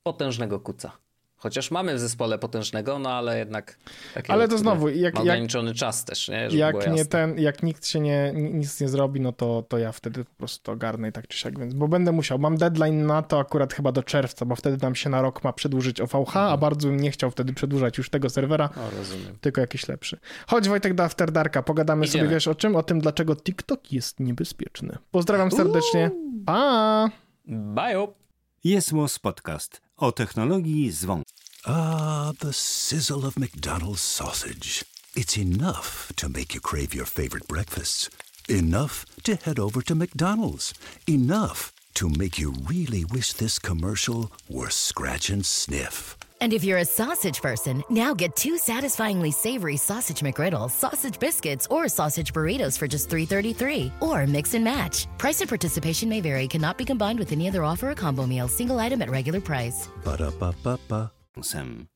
potężnego kuca. Chociaż mamy w zespole potężnego, no ale jednak takie, ale to znowu, jak, ma ograniczony jak, czas też, nie? Żeby jak, nie ten, jak nikt się nie, nic nie zrobi, no to, to ja wtedy po prostu ogarnę i tak czy siak, więc, bo będę musiał. Mam deadline na to akurat chyba do czerwca, bo wtedy nam się na rok ma przedłużyć O V H, mhm. a bardzo bym nie chciał wtedy przedłużać już tego serwera, o, rozumiem. Tylko jakiś lepszy. Chodź Wojtek do After Darka, pogadamy Idziemy. Sobie, wiesz o czym? O tym, dlaczego TikTok jest niebezpieczny. Pozdrawiam serdecznie. Uuu. Pa! Bye! Yesmos Podcast. O technologii z wą. Ah, the sizzle of McDonald's sausage. It's enough to make you crave your favorite breakfasts. Enough to head over to McDonald's. Enough to make you really wish this commercial were scratch and sniff. And if you're a sausage person, now get two satisfyingly savory sausage McGriddles, sausage biscuits, or sausage burritos for just three dollars and thirty-three cents. Or mix and match. Price and participation may vary. Cannot be combined with any other offer or combo meal. Single item at regular price. Ba-da-ba-ba-ba. Awesome.